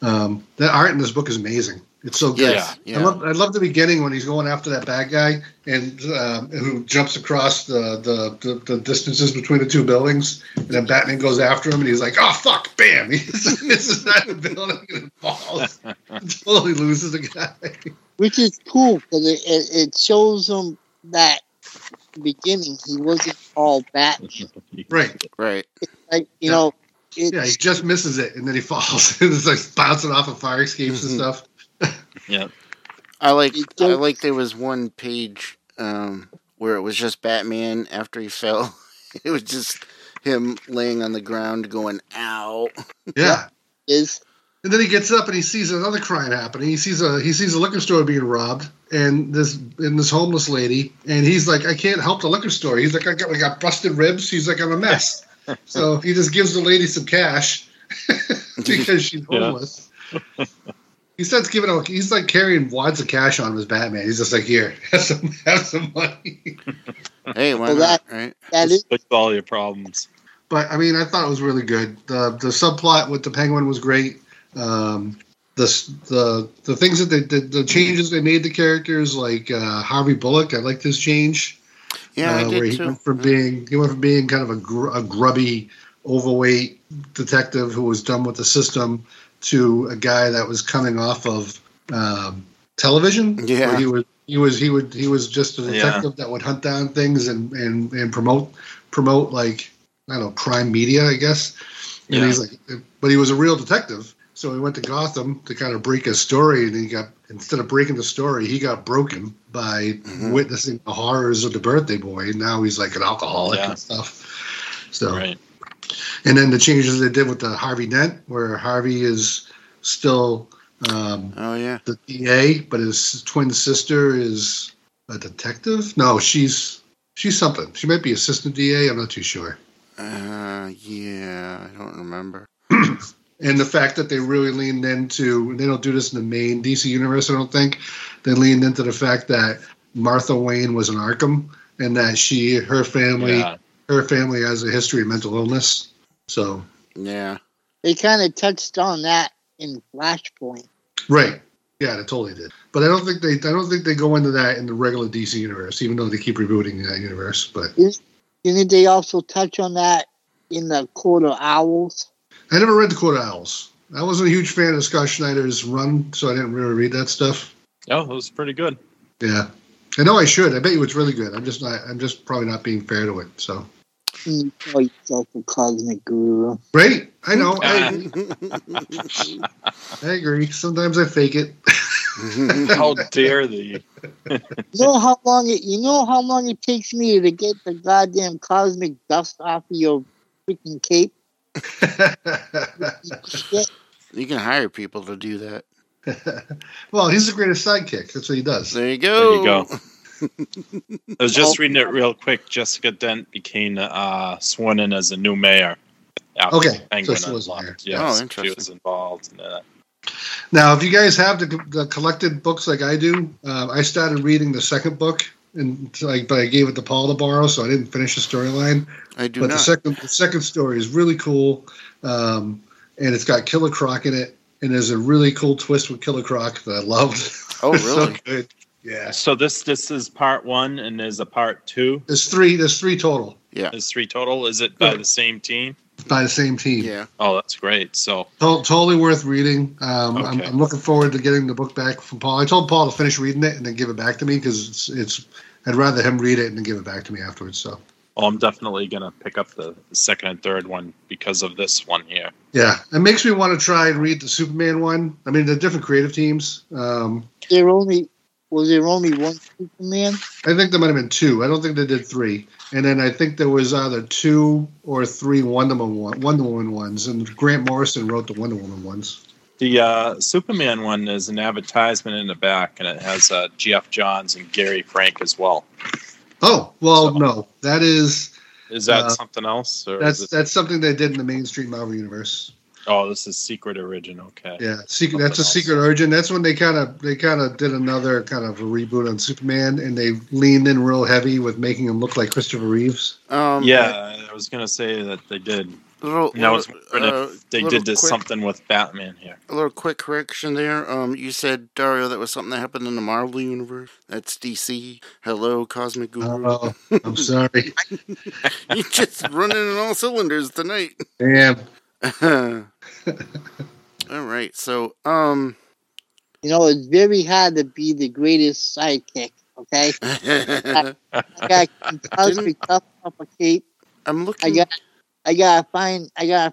The art in this book is amazing. It's so good. Yeah. I love the beginning when he's going after that bad guy and who jumps across the distances between the two buildings, and then Batman goes after him, and he's like, "Oh fuck, bam!" He misses that building and falls. Totally loses the guy. Which is cool because it shows him that beginning he wasn't all Batman. Right. It's like you know. He just misses it, and then he falls. It's like bouncing off of fire escapes and stuff. Yeah, I like. There was one page where it was just Batman after he fell. It was just him laying on the ground going, "Ow!" Yeah. And then he gets up and he sees another crime happening. He sees a liquor store being robbed, and this homeless lady. And he's like, "I can't help the liquor store." He's like, "I got busted ribs." He's like, "I'm a mess." So he just gives the lady some cash because she's homeless. Yeah. He starts giving out. He's like carrying wads of cash on him as Batman. He's just like, "Here, have some money." Hey, why not? Right? That is fix all your problems. But I mean, I thought it was really good. The subplot with the Penguin was great. The things that they did, the changes they made to characters, like Harvey Bullock, I liked his change. Yeah, I did where he too. He went from being kind of a grubby, overweight detective who was done with the system to a guy that was coming off of television. Yeah, where he was just a detective that would hunt down things and promote like, I don't know, crime media, I guess. And he's like, but he was a real detective. So he went to Gotham to kind of break his story, and instead of breaking the story, he got broken by witnessing the horrors of the birthday boy. And now he's like an alcoholic and stuff. So, and then the changes they did with the Harvey Dent, where Harvey is still the DA, but his twin sister is a detective. No, she's something. She might be assistant DA. I'm not too sure. I don't remember. And the fact that they really leaned into, they don't do this in the main DC universe, I don't think. They leaned into the fact that Martha Wayne was an Arkham, and that her family has a history of mental illness. So they kind of touched on that in Flashpoint. Right. Yeah, they totally did. But I don't think they go into that in the regular DC universe, even though they keep rebooting that universe. But didn't they also touch on that in the Court of Owls? I never read The Court of Owls. I wasn't a huge fan of Scott Snyder's run, so I didn't really read that stuff. Oh, it was pretty good. Yeah, I know I should. I bet you it's really good. I'm just probably not being fair to it. So. You call yourself a cosmic guru, right? I know. I agree. Sometimes I fake it. How dare thee! You know how long it takes me to get the goddamn cosmic dust off of your freaking cape. You can hire people to do that. Well, he's the greatest sidekick. That's what he does. There you go. I was just reading it real quick. Jessica Dent became sworn in as a new mayor. Penguin so she was involved. Yes, oh, interesting. She was involved in that. Now, if you guys have the collected books like I do, I started reading the second book. But I gave it to Paul to borrow, so I didn't finish the storyline. But the second story is really cool, and it's got Killer Croc in it, and there's a really cool twist with Killer Croc that I loved. Oh, really? So good. Yeah. So this is part one, and there's a part two. There's three total. Yeah. There's three total. Is it by the same team? By the same team. Yeah. Oh, that's great. So totally worth reading. I'm looking forward to getting the book back from Paul. I told Paul to finish reading it and then give it back to me because it's. I'd rather him read it and then give it back to me afterwards. So. Oh, I'm definitely gonna pick up the second and third one because of this one here. Yeah, it makes me want to try and read the Superman one. I mean, they're different creative teams. Was there only one Superman? I think there might have been two. I don't think they did three. And then I think there was either two or three Wonder Woman ones, and Grant Morrison wrote the Wonder Woman ones. The Superman one is an advertisement in the back, and it has Geoff Johns and Gary Frank as well. Oh, well, so, no. That is... Is that something else? Or that's something they did in the mainstream Marvel Universe. Oh, this is Secret Origin. Okay. Yeah, Secret Origin. That's when they kind of did another kind of a reboot on Superman, and they leaned in real heavy with making him look like Christopher Reeves. I was gonna say that they did. Something with Batman here. A little quick correction there. You said, Dario, that was something that happened in the Marvel universe. That's DC. Hello, Cosmic Guru. Oh, I'm sorry. You're just running on all cylinders tonight. Damn. All right, so, it's very hard to be the greatest sidekick, okay? I gotta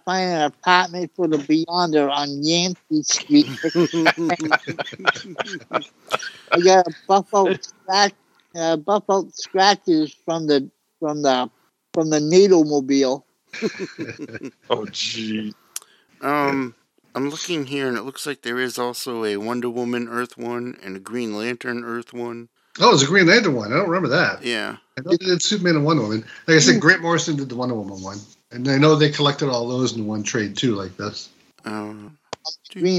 find an apartment for the Beyonder on Yancey Street. I gotta buff out scratches from the NATO mobile. Oh gee. I'm looking here and it looks like there is also a Wonder Woman Earth one and a Green Lantern Earth one. Oh, it's a Green Lantern one. I don't remember that. Yeah. I know they did Superman and Wonder Woman. Like I said, Grant Morrison did the Wonder Woman one. And I know they collected all those in one trade, too, like this. Green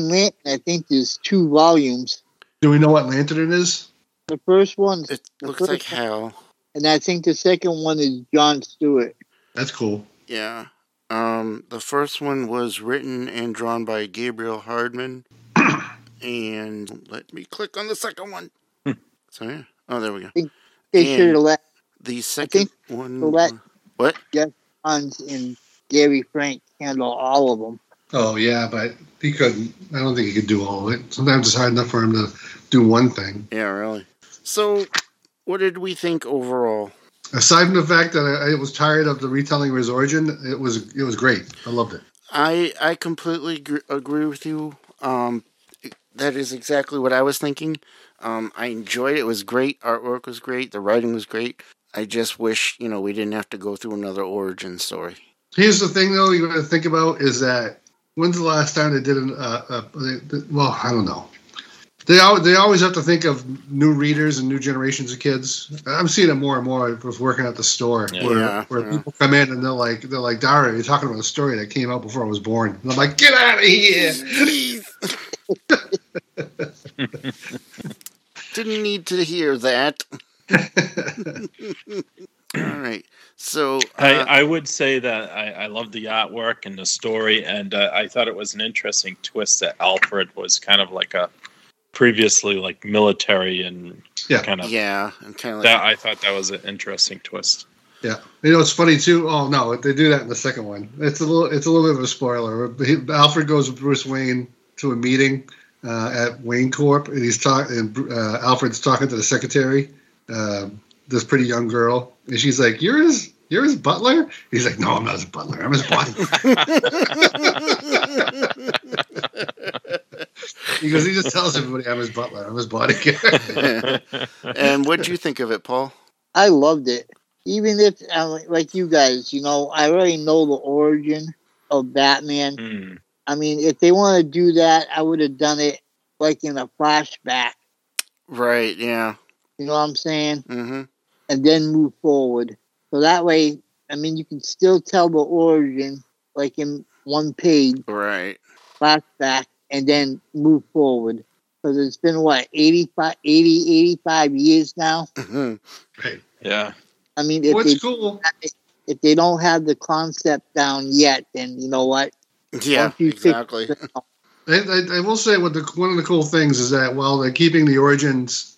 Lantern, I think, is 2 volumes. Do we know what Lantern it is? The first one. It looks like hell. And I think the second one is John Stewart. That's cool. Yeah. The first one was written and drawn by Gabriel Hardman. And let me click on the second one. Sorry. Oh, there we go. They should have let the second one. What? Yes, Hans and Gary Frank handle all of them. Oh yeah, but he couldn't. I don't think he could do all of it. Sometimes it's hard enough for him to do one thing. Yeah, really. So, what did we think overall? Aside from the fact that I was tired of the retelling of his origin, it was great. I loved it. I completely agree with you. That is exactly what I was thinking. I enjoyed it. It was great. Artwork was great. The writing was great. I just wish, we didn't have to go through another origin story. Here's the thing, though, you got to think about is that when's the last time they did well, I don't know. They always have to think of new readers and new generations of kids. I'm seeing it more and more. I was working at the store where people come in and they're like, Dario, you're talking about a story that came out before I was born. And I'm like, get out of here. Please. Didn't need to hear that. All right. So I would say that I love the artwork and the story, and I thought it was an interesting twist that Alfred was kind of like a previously like military and kind of that. I thought that was an interesting twist. Yeah, it's funny too. Oh no, they do that in the second one. It's a little bit of a spoiler. Alfred goes with Bruce Wayne to a meeting at Wayne Corp, and he's talking. Alfred's talking to the secretary, this pretty young girl, and she's like, "You're his butler." He's like, "No, I'm not his butler. I'm his bodyguard." Because he just tells everybody I'm his butler. I'm his bodyguard. And what did you think of it, Paul? I loved it. Even if, like you guys, I already know the origin of Batman. Mm. I mean, if they want to do that, I would have done it like in a flashback. Right, yeah. You know what I'm saying? Mm-hmm. And then move forward. So that way, I mean, you can still tell the origin like in one page. Right. Flashback. And then move forward. Because it's been, 85 years now? Mm-hmm. Right. Yeah. I mean, if they don't have the concept down yet, then you know what? Yeah, exactly. I will say one of the cool things is that while they're keeping the origins,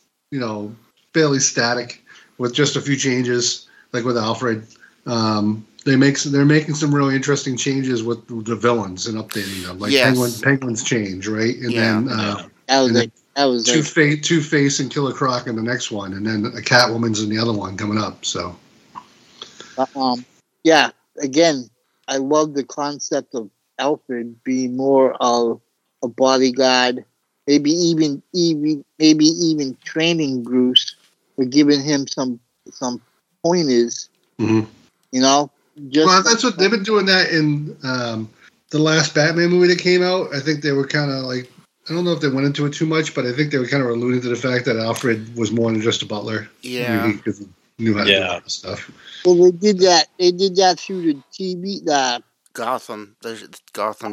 fairly static with just a few changes, like with Alfred, they're making some really interesting changes with the villains and updating them, like Penguin's change, right? And then Two-Face and Killer Croc in the next one, and then Catwoman's in the other one coming up. So, again, I love the concept of Alfred being more of a bodyguard, maybe even training Bruce or giving him some pointers, mm-hmm. That's what they've been doing that in the last Batman movie that came out. I think they were kind of like, I don't know if they went into it too much, but I think they were kind of alluding to the fact that Alfred was more than just a butler. Yeah, because he knew how to do that stuff. Well, they did that. They did that through the TV, the Gotham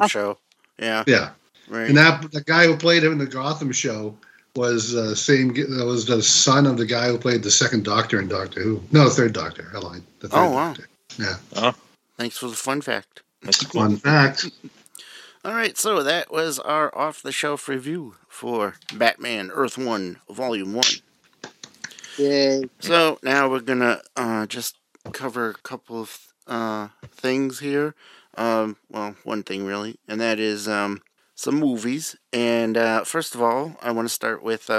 show. Yeah, yeah, right. And that the guy who played him in the Gotham show was was the son of the guy who played the second Doctor in Doctor Who. No, the third Doctor. I lied. The third Doctor. Yeah. Thanks for the fun fact. Fun fact. All right, so that was our off-the-shelf review for Batman Earth 1, Volume 1. Yay. So now we're going to just cover a couple of things here. Well, one thing, really, and that is some movies. And first of all, I want to start with,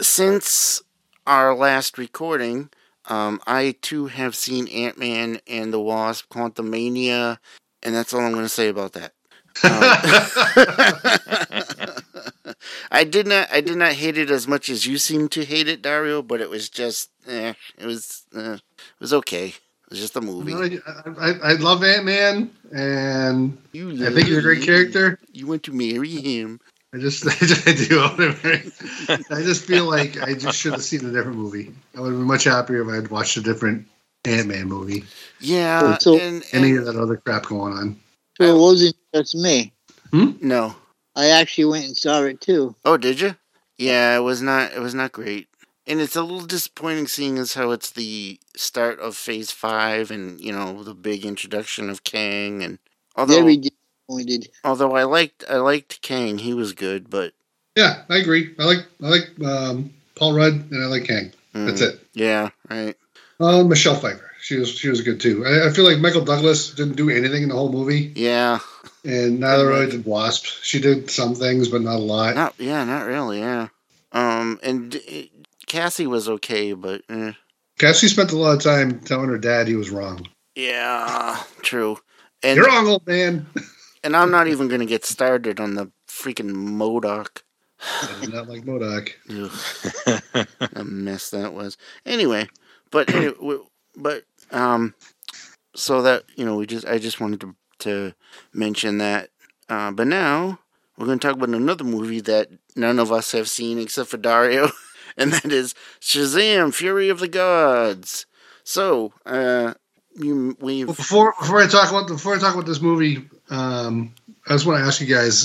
since our last recording, I, too, have seen Ant-Man and the Wasp, Quantumania, and that's all I'm going to say about that. I did not hate it as much as you seem to hate it, Dario, but it was just, it was okay. It was just a movie. I love Ant-Man, and I think he's a great character. You want to marry him. I just feel like I just should have seen a different movie. I would have been much happier if I had watched a different Ant-Man movie. Yeah. So, and any of that other crap going on. So it wasn't just me. Hmm? No. I actually went and saw it too. Oh, did you? Yeah, it was not great. And it's a little disappointing seeing as how it's the start of Phase 5 and, you know, the big introduction of Kang. And very disappointed. Although I liked Kang. He was good, but... Yeah, I agree. I like Paul Rudd and I like Kang. That's it. Yeah, right. Michelle Pfeiffer. She was good, too. I feel like Michael Douglas didn't do anything in the whole movie. Yeah. And neither really did Wasp. She did some things, but not a lot. Not really. And Cassie was okay, but... Eh. Cassie spent a lot of time telling her dad he was wrong. Yeah, true. And, you're wrong, old man. And I'm not even going to get started on the freaking MODOK. I do not like MODOK. A mess that was. Anyway, but... so that, you know, I just wanted to mention that. But now we're going to talk about another movie that none of us have seen except for Dario, and that is Shazam! Fury of the Gods. So, before I talk about this movie, I just want to ask you guys: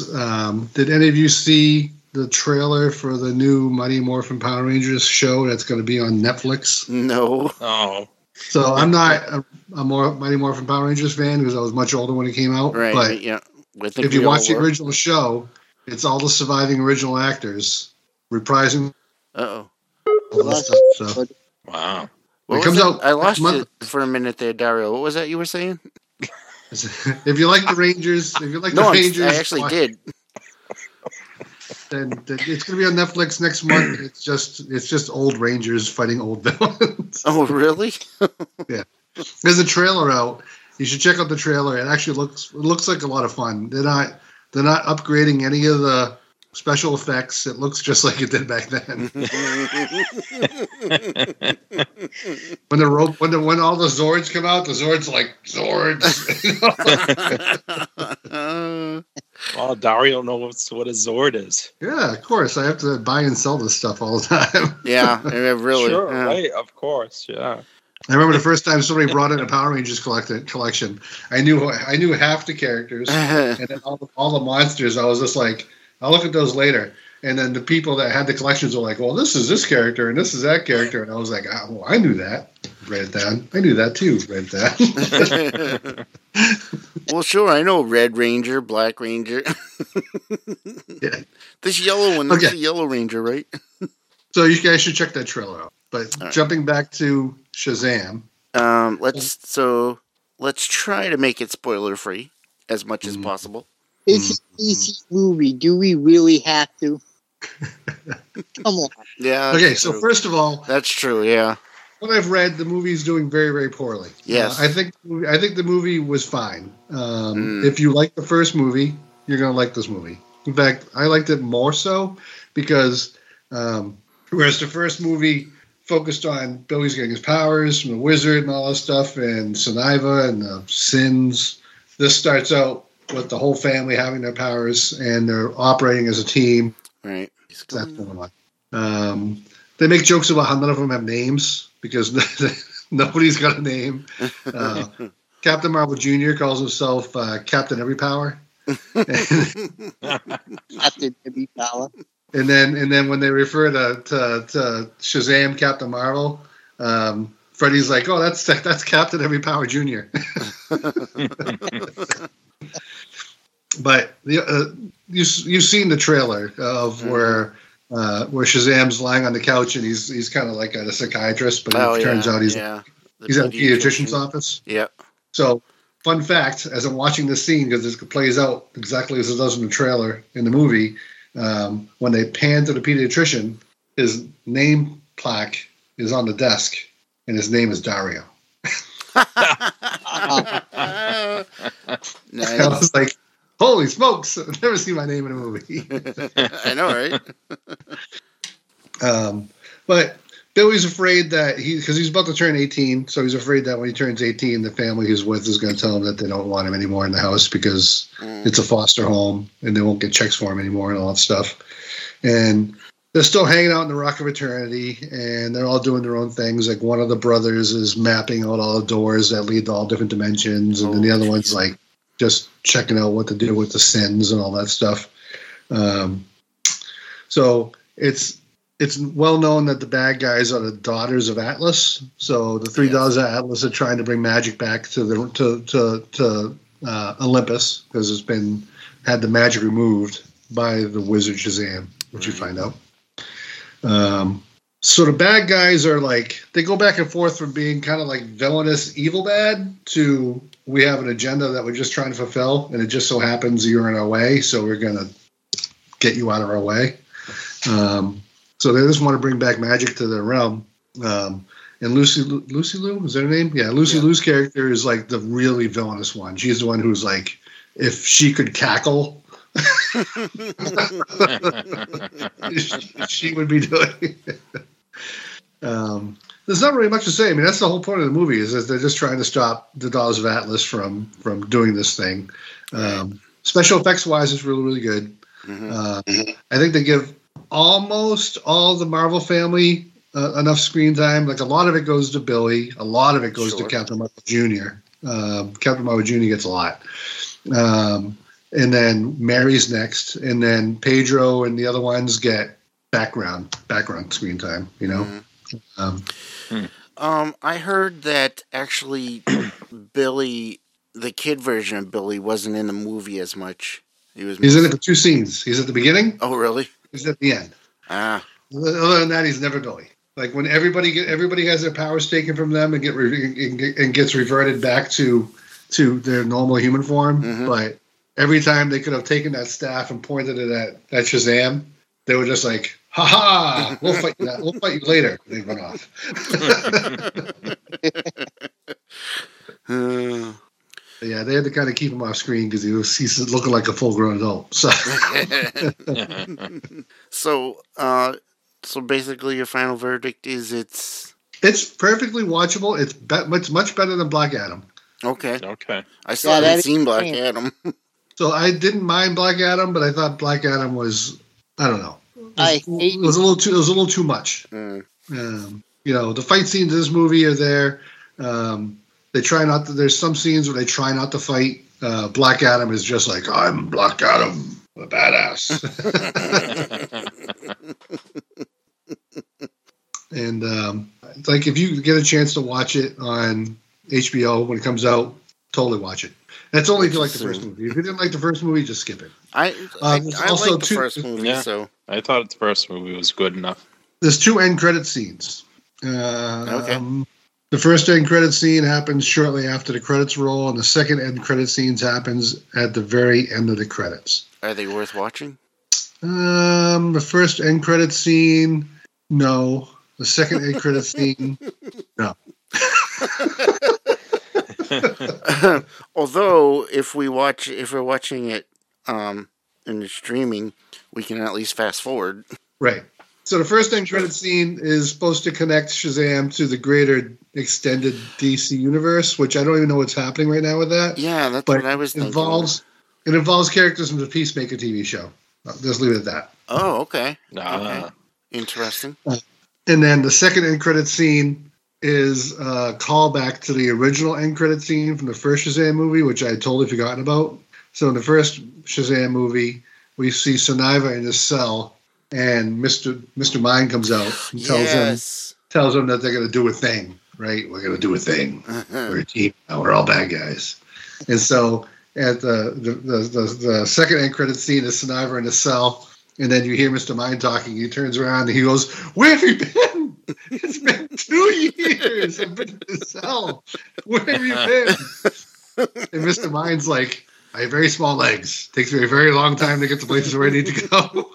did any of you see the trailer for the new Mighty Morphin Power Rangers show that's going to be on Netflix? No. Oh. So I'm not a Mighty Morphin Power Rangers fan because I was much older when it came out. Right, but yeah. If you watch the original show, it's all the surviving original actors reprising. So. Wow. It comes out. I lost it for a minute there, Dario. What was that you were saying? If you like the Rangers, I actually did. And it's going to be on Netflix next month. It's just old Rangers fighting old villains. Oh, really? Yeah. There's a trailer out. You should check out the trailer. It actually looks like a lot of fun. They're not upgrading any of the special effects. It looks just like it did back then. When all the Zords come out, the Zords like Zords. Well, Dario knows what a Zord is. Yeah, of course. I have to buy and sell this stuff all the time. Yeah, really. Sure, yeah. Right, of course, yeah. I remember the first time somebody brought in a Power Rangers collection. I knew half the characters, and then all the monsters. I was just like, I'll look at those later. And then the people that had the collections were like, well, this is this character, and this is that character. And I was like, oh, well, I knew that. Red down. I knew that too. Red down. Well, sure, I know Red Ranger, Black Ranger. Yeah. This yellow one, that's the Yellow Ranger, right? So you guys should check that trailer out. But all jumping right back to Shazam. Let's try to make it spoiler free as much as possible. It's an easy movie. Do we really have to? Come on. Yeah. Okay. So first of all, that's true. Yeah. What I've read, the movie is doing very, very poorly. Yes. I think the movie was fine. If you like the first movie, you're going to like this movie. In fact, I liked it more so because whereas the first movie focused on Billy's getting his powers from the wizard and all that stuff and Suniva and the sins, this starts out with the whole family having their powers and they're operating as a team. Right. That's going on. They make jokes about how none of them have names because nobody's got a name. Captain Marvel Jr. calls himself Captain Every Power. Captain Every Power. And then when they refer to Shazam Captain Marvel, Freddy's like, oh, that's Captain Every Power Jr. But you've seen the trailer of where Shazam's lying on the couch and he's kind of like a psychiatrist, but it turns out he's at a pediatrician's office. Yep. So, fun fact: as I'm watching this scene, because this plays out exactly as it does in the trailer in the movie, when they pan to the pediatrician, his name plaque is on the desk, and his name is Dario. Nice. I was like, holy smokes, I've never seen my name in a movie. I know, right? But Billy's afraid that because he's about to turn 18, so he's afraid that when he turns 18, the family he's with is going to tell him that they don't want him anymore in the house because it's a foster home and they won't get checks for him anymore and all that stuff. And they're still hanging out in the Rock of Eternity, and they're all doing their own things. Like, one of the brothers is mapping out all the doors that lead to all different dimensions, and then the other one's like just checking out what to do with the sins and all that stuff. So it's well known that the bad guys are the daughters of Atlas. So the three daughters of Atlas are trying to bring magic back to Olympus because it's been had the magic removed by the wizard Shazam, which you find out. So the bad guys are like, they go back and forth from being kind of like villainous, evil bad to we have an agenda that we're just trying to fulfill, and it just so happens you're in our way, so we're going to get you out of our way. So they just want to bring back magic to their realm. And Lucy Liu, is that her name? Yeah, Lucy Liu's character is like the really villainous one. She's the one who's like, if she could cackle, she would be doing it. There's not really much to say. I mean, that's the whole point of the movie is that they're just trying to stop the Daughters of Atlas from doing this thing. Special effects wise, it's really, really good. I think they give almost all the Marvel family enough screen time. Like, a lot of it goes to Billy. A lot of it goes to Captain Marvel Jr. Captain Marvel Jr. gets a lot. And then Mary's next, and then Pedro and the other ones get background screen time, you know? I heard that actually Billy, the kid version of Billy, wasn't in the movie as much. He's in it for two scenes. He's at the beginning. Oh, really? He's at the end. Ah. Other than that, he's never Billy. Like, when everybody has their powers taken from them and gets reverted back to their normal human form, but every time they could have taken that staff and pointed it at Shazam, they were just like, "Ha ha! We'll fight you. We'll fight you later." They run off. Yeah, they had to kind of keep him off screen because he's looking like a full-grown adult. So, so basically, your final verdict is it's perfectly watchable. It's much better than Black Adam. Okay. I still haven't seen Black Adam. So I didn't mind Black Adam, but I thought Black Adam was, I don't know. It was a little too much. The fight scenes in this movie are there. There's some scenes where they try not to fight. Black Adam is just like, I'm Black Adam, I'm a badass. And it's like, if you get a chance to watch it on HBO when it comes out, totally watch it. That's only if you like the first movie. If you didn't like the first movie, just skip it. I also liked the first movie, so I thought the first movie was good enough. There's two end credit scenes. The first end credit scene happens shortly after the credits roll, and the second end credit scene happens at the very end of the credits. Are they worth watching? The first end credit scene, no. The second end credit scene, no. Although, if we're watching it in the streaming, we can at least fast forward. Right. So the first end credit scene is supposed to connect Shazam to the greater extended DC universe, which I don't even know what's happening right now with that. Yeah, that's what I was thinking. It involves characters from the Peacemaker TV show. I'll just leave it at that. Oh, okay. Okay. Interesting. And then the second end credit scene is a callback to the original end credit scene from the first Shazam movie, which I had totally forgotten about. So in the first Shazam movie, we see Suniva in his cell, and Mr. Mind comes out and tells him that they're going to do a thing, right? We're going to do a thing. We're a team now. We're all bad guys. And so at the second end credit scene is Sniver in his cell, and then you hear Mr. Mind talking. He turns around and he goes, "Where have you been? It's been 2 years. I've been in the cell. Where have you been?" And Mr. Mind's like, "I have very small legs. Takes me a very long time to get to places where I need to go."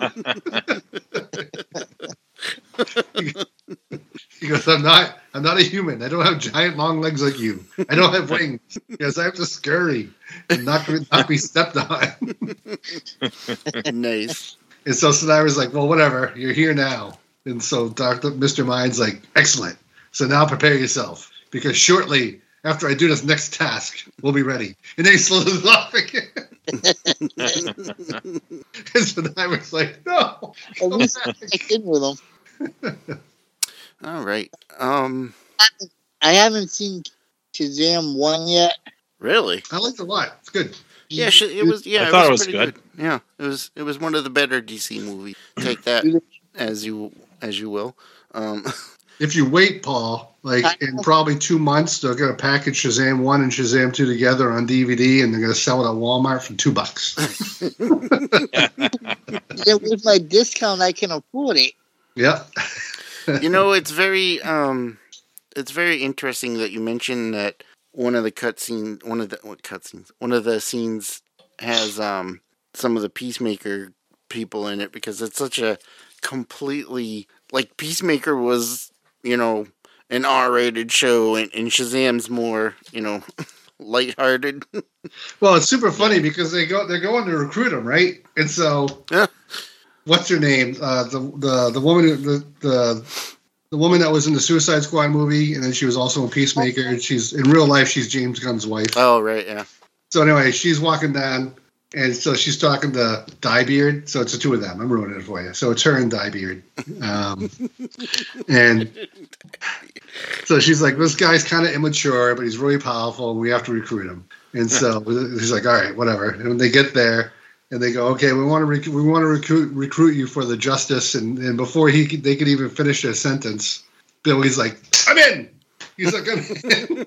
He goes, I'm not a human. I don't have giant long legs like you. I don't have wings. Because I have to scurry and not be stepped on. Nice. And so Sniver's like, "Well, whatever. You're here now." And so Mr. Mind's like, "Excellent. So now prepare yourself. Because shortly after I do this next task, we'll be ready." And then he slows off again. And Sniver's like, "No." At least I did with him. All right. I haven't seen Shazam 1 yet. Really? I liked it a lot. It's good. Yeah, it was. Yeah, I thought it was pretty good. Yeah, it was one of the better DC movies. Take that as you will. If you wait, Paul, in probably 2 months, they're going to package Shazam 1 and Shazam 2 together on DVD, and they're going to sell it at Walmart for $2. Yeah, with my discount, I can afford it. Yeah. You know, it's very interesting that you mentioned that one of the scenes has some of the Peacemaker people in it, because it's such a completely, like, Peacemaker was, you know, an R-rated show, and Shazam's more, you know, lighthearted. Well, it's super funny because they're going to recruit him, right? And so. Yeah. What's her name? The woman that was in the Suicide Squad movie, and then she was also a Peacemaker. She's in real life. She's James Gunn's wife. Oh, right, yeah. So anyway, she's walking down, and so she's talking to Dyebeard. So it's the two of them. I'm ruining it for you. So it's her and Dyebeard, and so she's like, "This guy's kind of immature, but he's really powerful. And we have to recruit him." And so he's like, "All right, whatever." And when they get there. And they go, "Okay, we want to recruit you for the justice." And before they could even finish their sentence, Billy's like, "I'm in." He's like, "I'm in."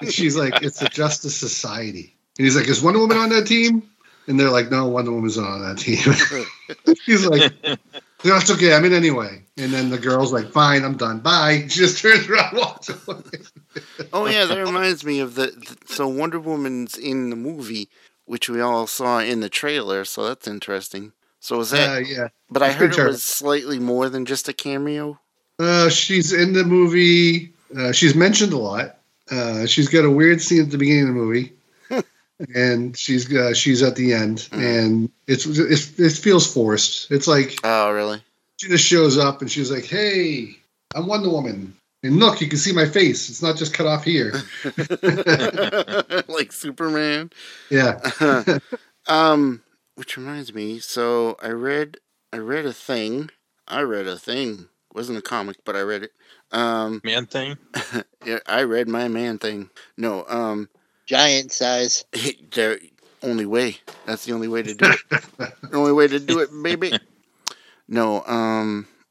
And she's like, "It's the Justice Society." And he's like, "Is Wonder Woman on that team?" And they're like, "No, Wonder Woman's not on that team." He's like, "No, it's okay. I'm in anyway." And then the girl's like, "Fine, I'm done. Bye." She just turns around and walks away. Oh, yeah, that reminds me of so Wonder Woman's in the movie, which we all saw in the trailer, so that's interesting. So is that... yeah. But I heard it was slightly more than just a cameo. She's in the movie. She's mentioned a lot. She's got a weird scene at the beginning of the movie. And she's at the end, and it feels forced. It's like, oh, really? She just shows up, and she's like, "Hey, I'm Wonder Woman, and look, you can see my face. It's not just cut off here, like Superman." Yeah. Which reminds me, so I read a thing. It wasn't a comic, but I read it. Man thing. Yeah, I read my man thing. No. Giant size. Only way. That's the only way to do it. The only way to do it, baby. No,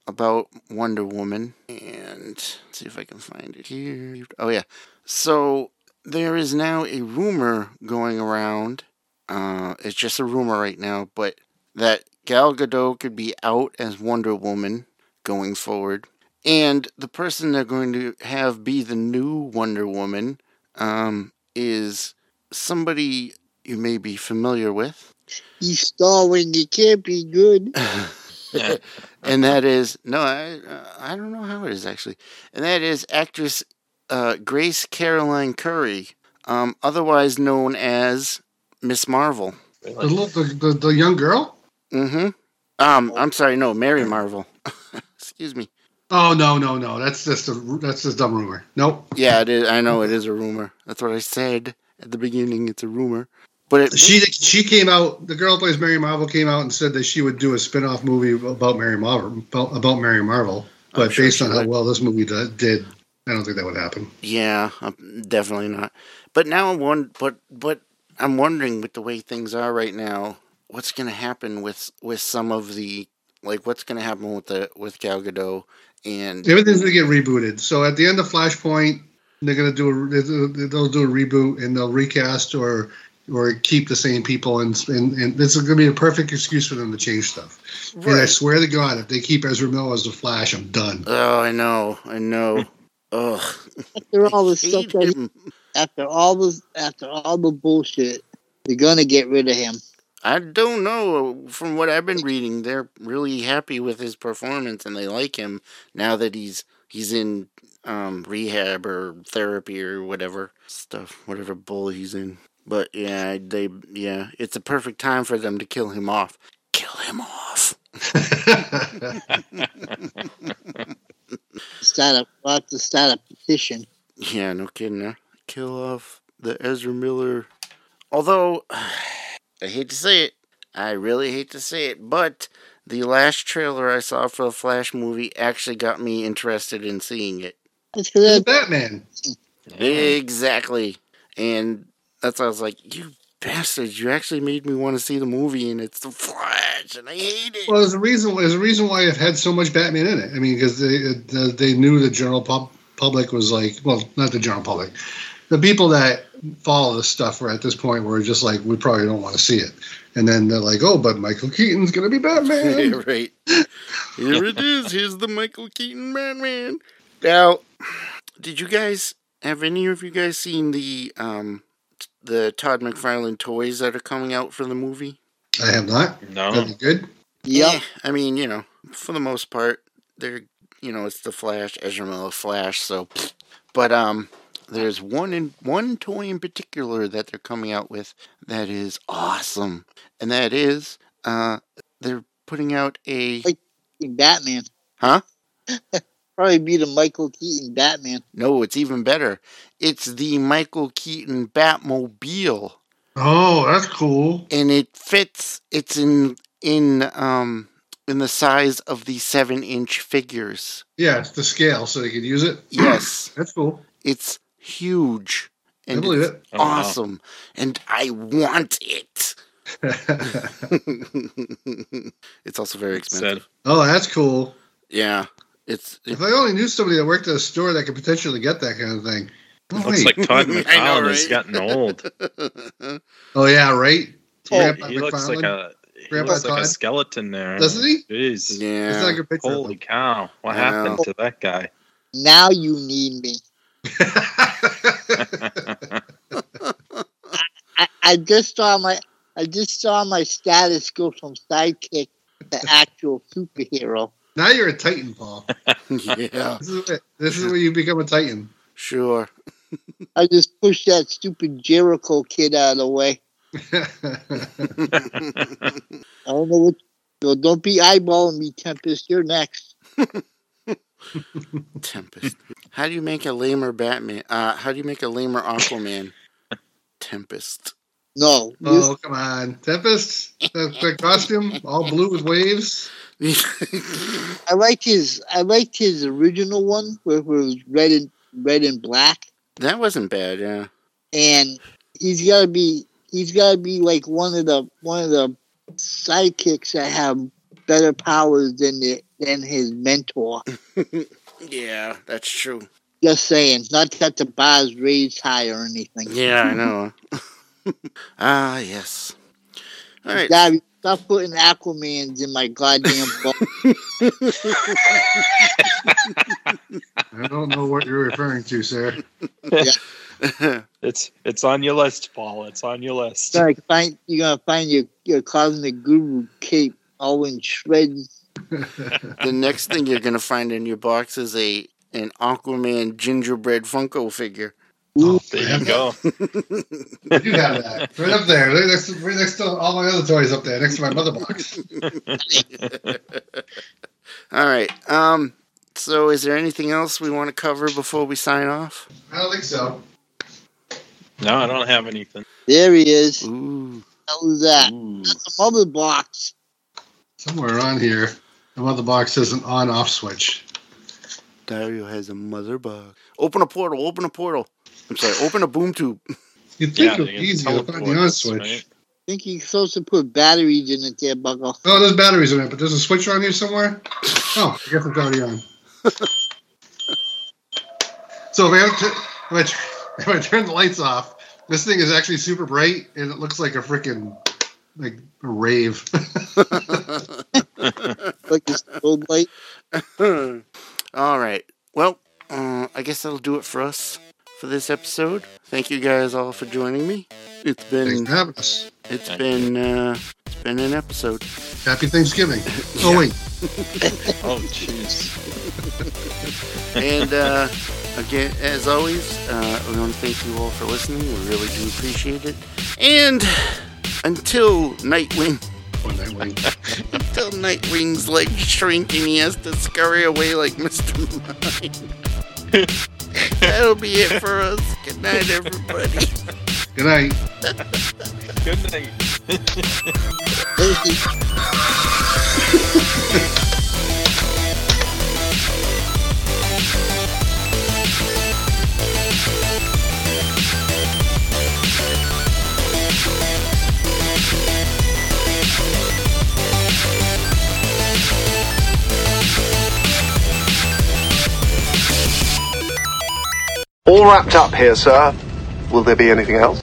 about Wonder Woman. And let's see if I can find it here. Oh, yeah. So there is now a rumor going around. It's just a rumor right now, but that Gal Gadot could be out as Wonder Woman going forward. And the person they're going to have be the new Wonder Woman, is somebody you may be familiar with. He's stalling. He can't be good. And that is... No, I don't know how it is, actually. And that is actress Grace Caroline Curry, otherwise known as Miss Marvel. The young girl? Mm-hmm. I'm sorry, no, Mary Marvel. Excuse me. Oh, no. That's just dumb rumor. Nope. Yeah, it is. I know it is a rumor. That's what I said at the beginning. It's a rumor. But she came out, the girl who plays Mary Marvel came out and said that she would do a spin-off movie about Mary Marvel. But sure, based on how well this movie did, I don't think that would happen. Yeah, definitely not. But now I'm wondering, with the way things are right now, what's going to happen with some of the, like, what's going to happen with Gal Gadot? And everything's going to get rebooted. So at the end of Flashpoint, They're going to do a reboot, and they'll recast or keep the same people, and this is going to be a perfect excuse for them to change stuff. Right. And I swear to God, if they keep Ezra Miller as the Flash, I'm done. Oh, I know. Ugh. After all the bullshit, they're going to get rid of him. I don't know. From what I've been reading, they're really happy with his performance, and they like him now that he's in rehab or therapy or whatever stuff, whatever bull he's in. But yeah, it's a perfect time for them to kill him off. Kill him off. We'll have to start a petition. Yeah, no kidding. Huh? Kill off the Ezra Miller. Although, I really hate to say it, but the last trailer I saw for the Flash movie actually got me interested in seeing it. It's because Batman. Exactly. And that's why I was like, you bastards, you actually made me want to see the movie, and it's the Flash, and I hate it. Well, there's a reason why it had so much Batman in it. I mean, because they knew the general public was like, well, not the general public. The people that follow this stuff were at this point were just like, we probably don't want to see it. And then they're like, oh, but Michael Keaton's going to be Batman. Right. Here it is. Here's the Michael Keaton Batman. Now, have any of you guys seen the Todd McFarlane toys that are coming out for the movie? I have not. No. That'd be good. Yeah. I mean, for the most part, they're, it's the Flash, Ezra Miller Flash, so. But there's one toy in particular that they're coming out with that is awesome. And that is, they're putting out a... Like Batman. Huh? Probably be the Michael Keaton Batman. No, it's even better. It's the Michael Keaton Batmobile. Oh, that's cool. And it fits. It's in the size of the 7-inch figures. Yeah, it's the scale, so they could use it. Yes, that's cool. It's huge. And I believe it. Awesome, wow. And I want it. It's also very expensive. Oh, that's cool. Yeah. If I only knew somebody that worked at a store that could potentially get that kind of thing. Looks like Todd McFarlane has gotten old. Oh, yeah, right? Oh, he looks like a skeleton there. Doesn't he? Jeez. Yeah. Like a Holy cow. What happened to that guy? Now you need me. I just saw my status go from sidekick to actual superhero. Now you're a Titan, Paul. Yeah. This is where you become a Titan. Sure. I just pushed that stupid Jericho kid out of the way. I don't know what... No, don't be eyeballing me, Tempest. You're next. Tempest. How do you make a lamer Batman? How do you make a lamer Aquaman? Tempest. No. Oh, come on. Tempest? The costume? All blue with waves? I liked his original one where it was red and black. That wasn't bad, yeah. And he's gotta be like one of the sidekicks that have better powers than his mentor. Yeah, that's true. Just saying, not that the bar's raised high or anything. Yeah, I know. Ah, yes. All right. Stop putting Aquamans in my goddamn book. I don't know what you're referring to, sir. Yeah. It's on your list, Paul. It's on your list. You're going to find your Cosmic Guru cape all in shreds. The next thing you're going to find in your box is an Aquaman gingerbread Funko figure. Ooh, there you go. I do have that. Right up there. Right next to all my other toys up there, next to my mother box. All right. So is there anything else we want to cover before we sign off? I don't think so. No, I don't have anything. There he is. Ooh. How was that? Ooh. That's a mother box. Somewhere on here, the mother box has an on-off switch. Dario has a mother box. Open a portal. I'm sorry, open a boom tube. You'd think it would be easier to find the on switch. Right? I think you're supposed to put batteries in it there, Buckle. Oh, there's batteries in it, but there's a switch on here somewhere? Oh, I guess it's already on. So if I have to, If I turn the lights off, this thing is actually super bright, and it looks like a freaking like a rave. Like this old light. All right. Well, I guess that'll do it for us for this episode. Thank you guys all for joining me. It's been It's been an episode. Happy Thanksgiving. Oh wait. Oh jeez. And again, as always, we want to thank you all for listening. We really do appreciate it. And until Nightwing. Until Nightwing's legs shrink and he has to scurry away like Mr. Mime. That'll be it for us. Good night, everybody. Good night. Good night. Thank you. All wrapped up here, sir. Will there be anything else?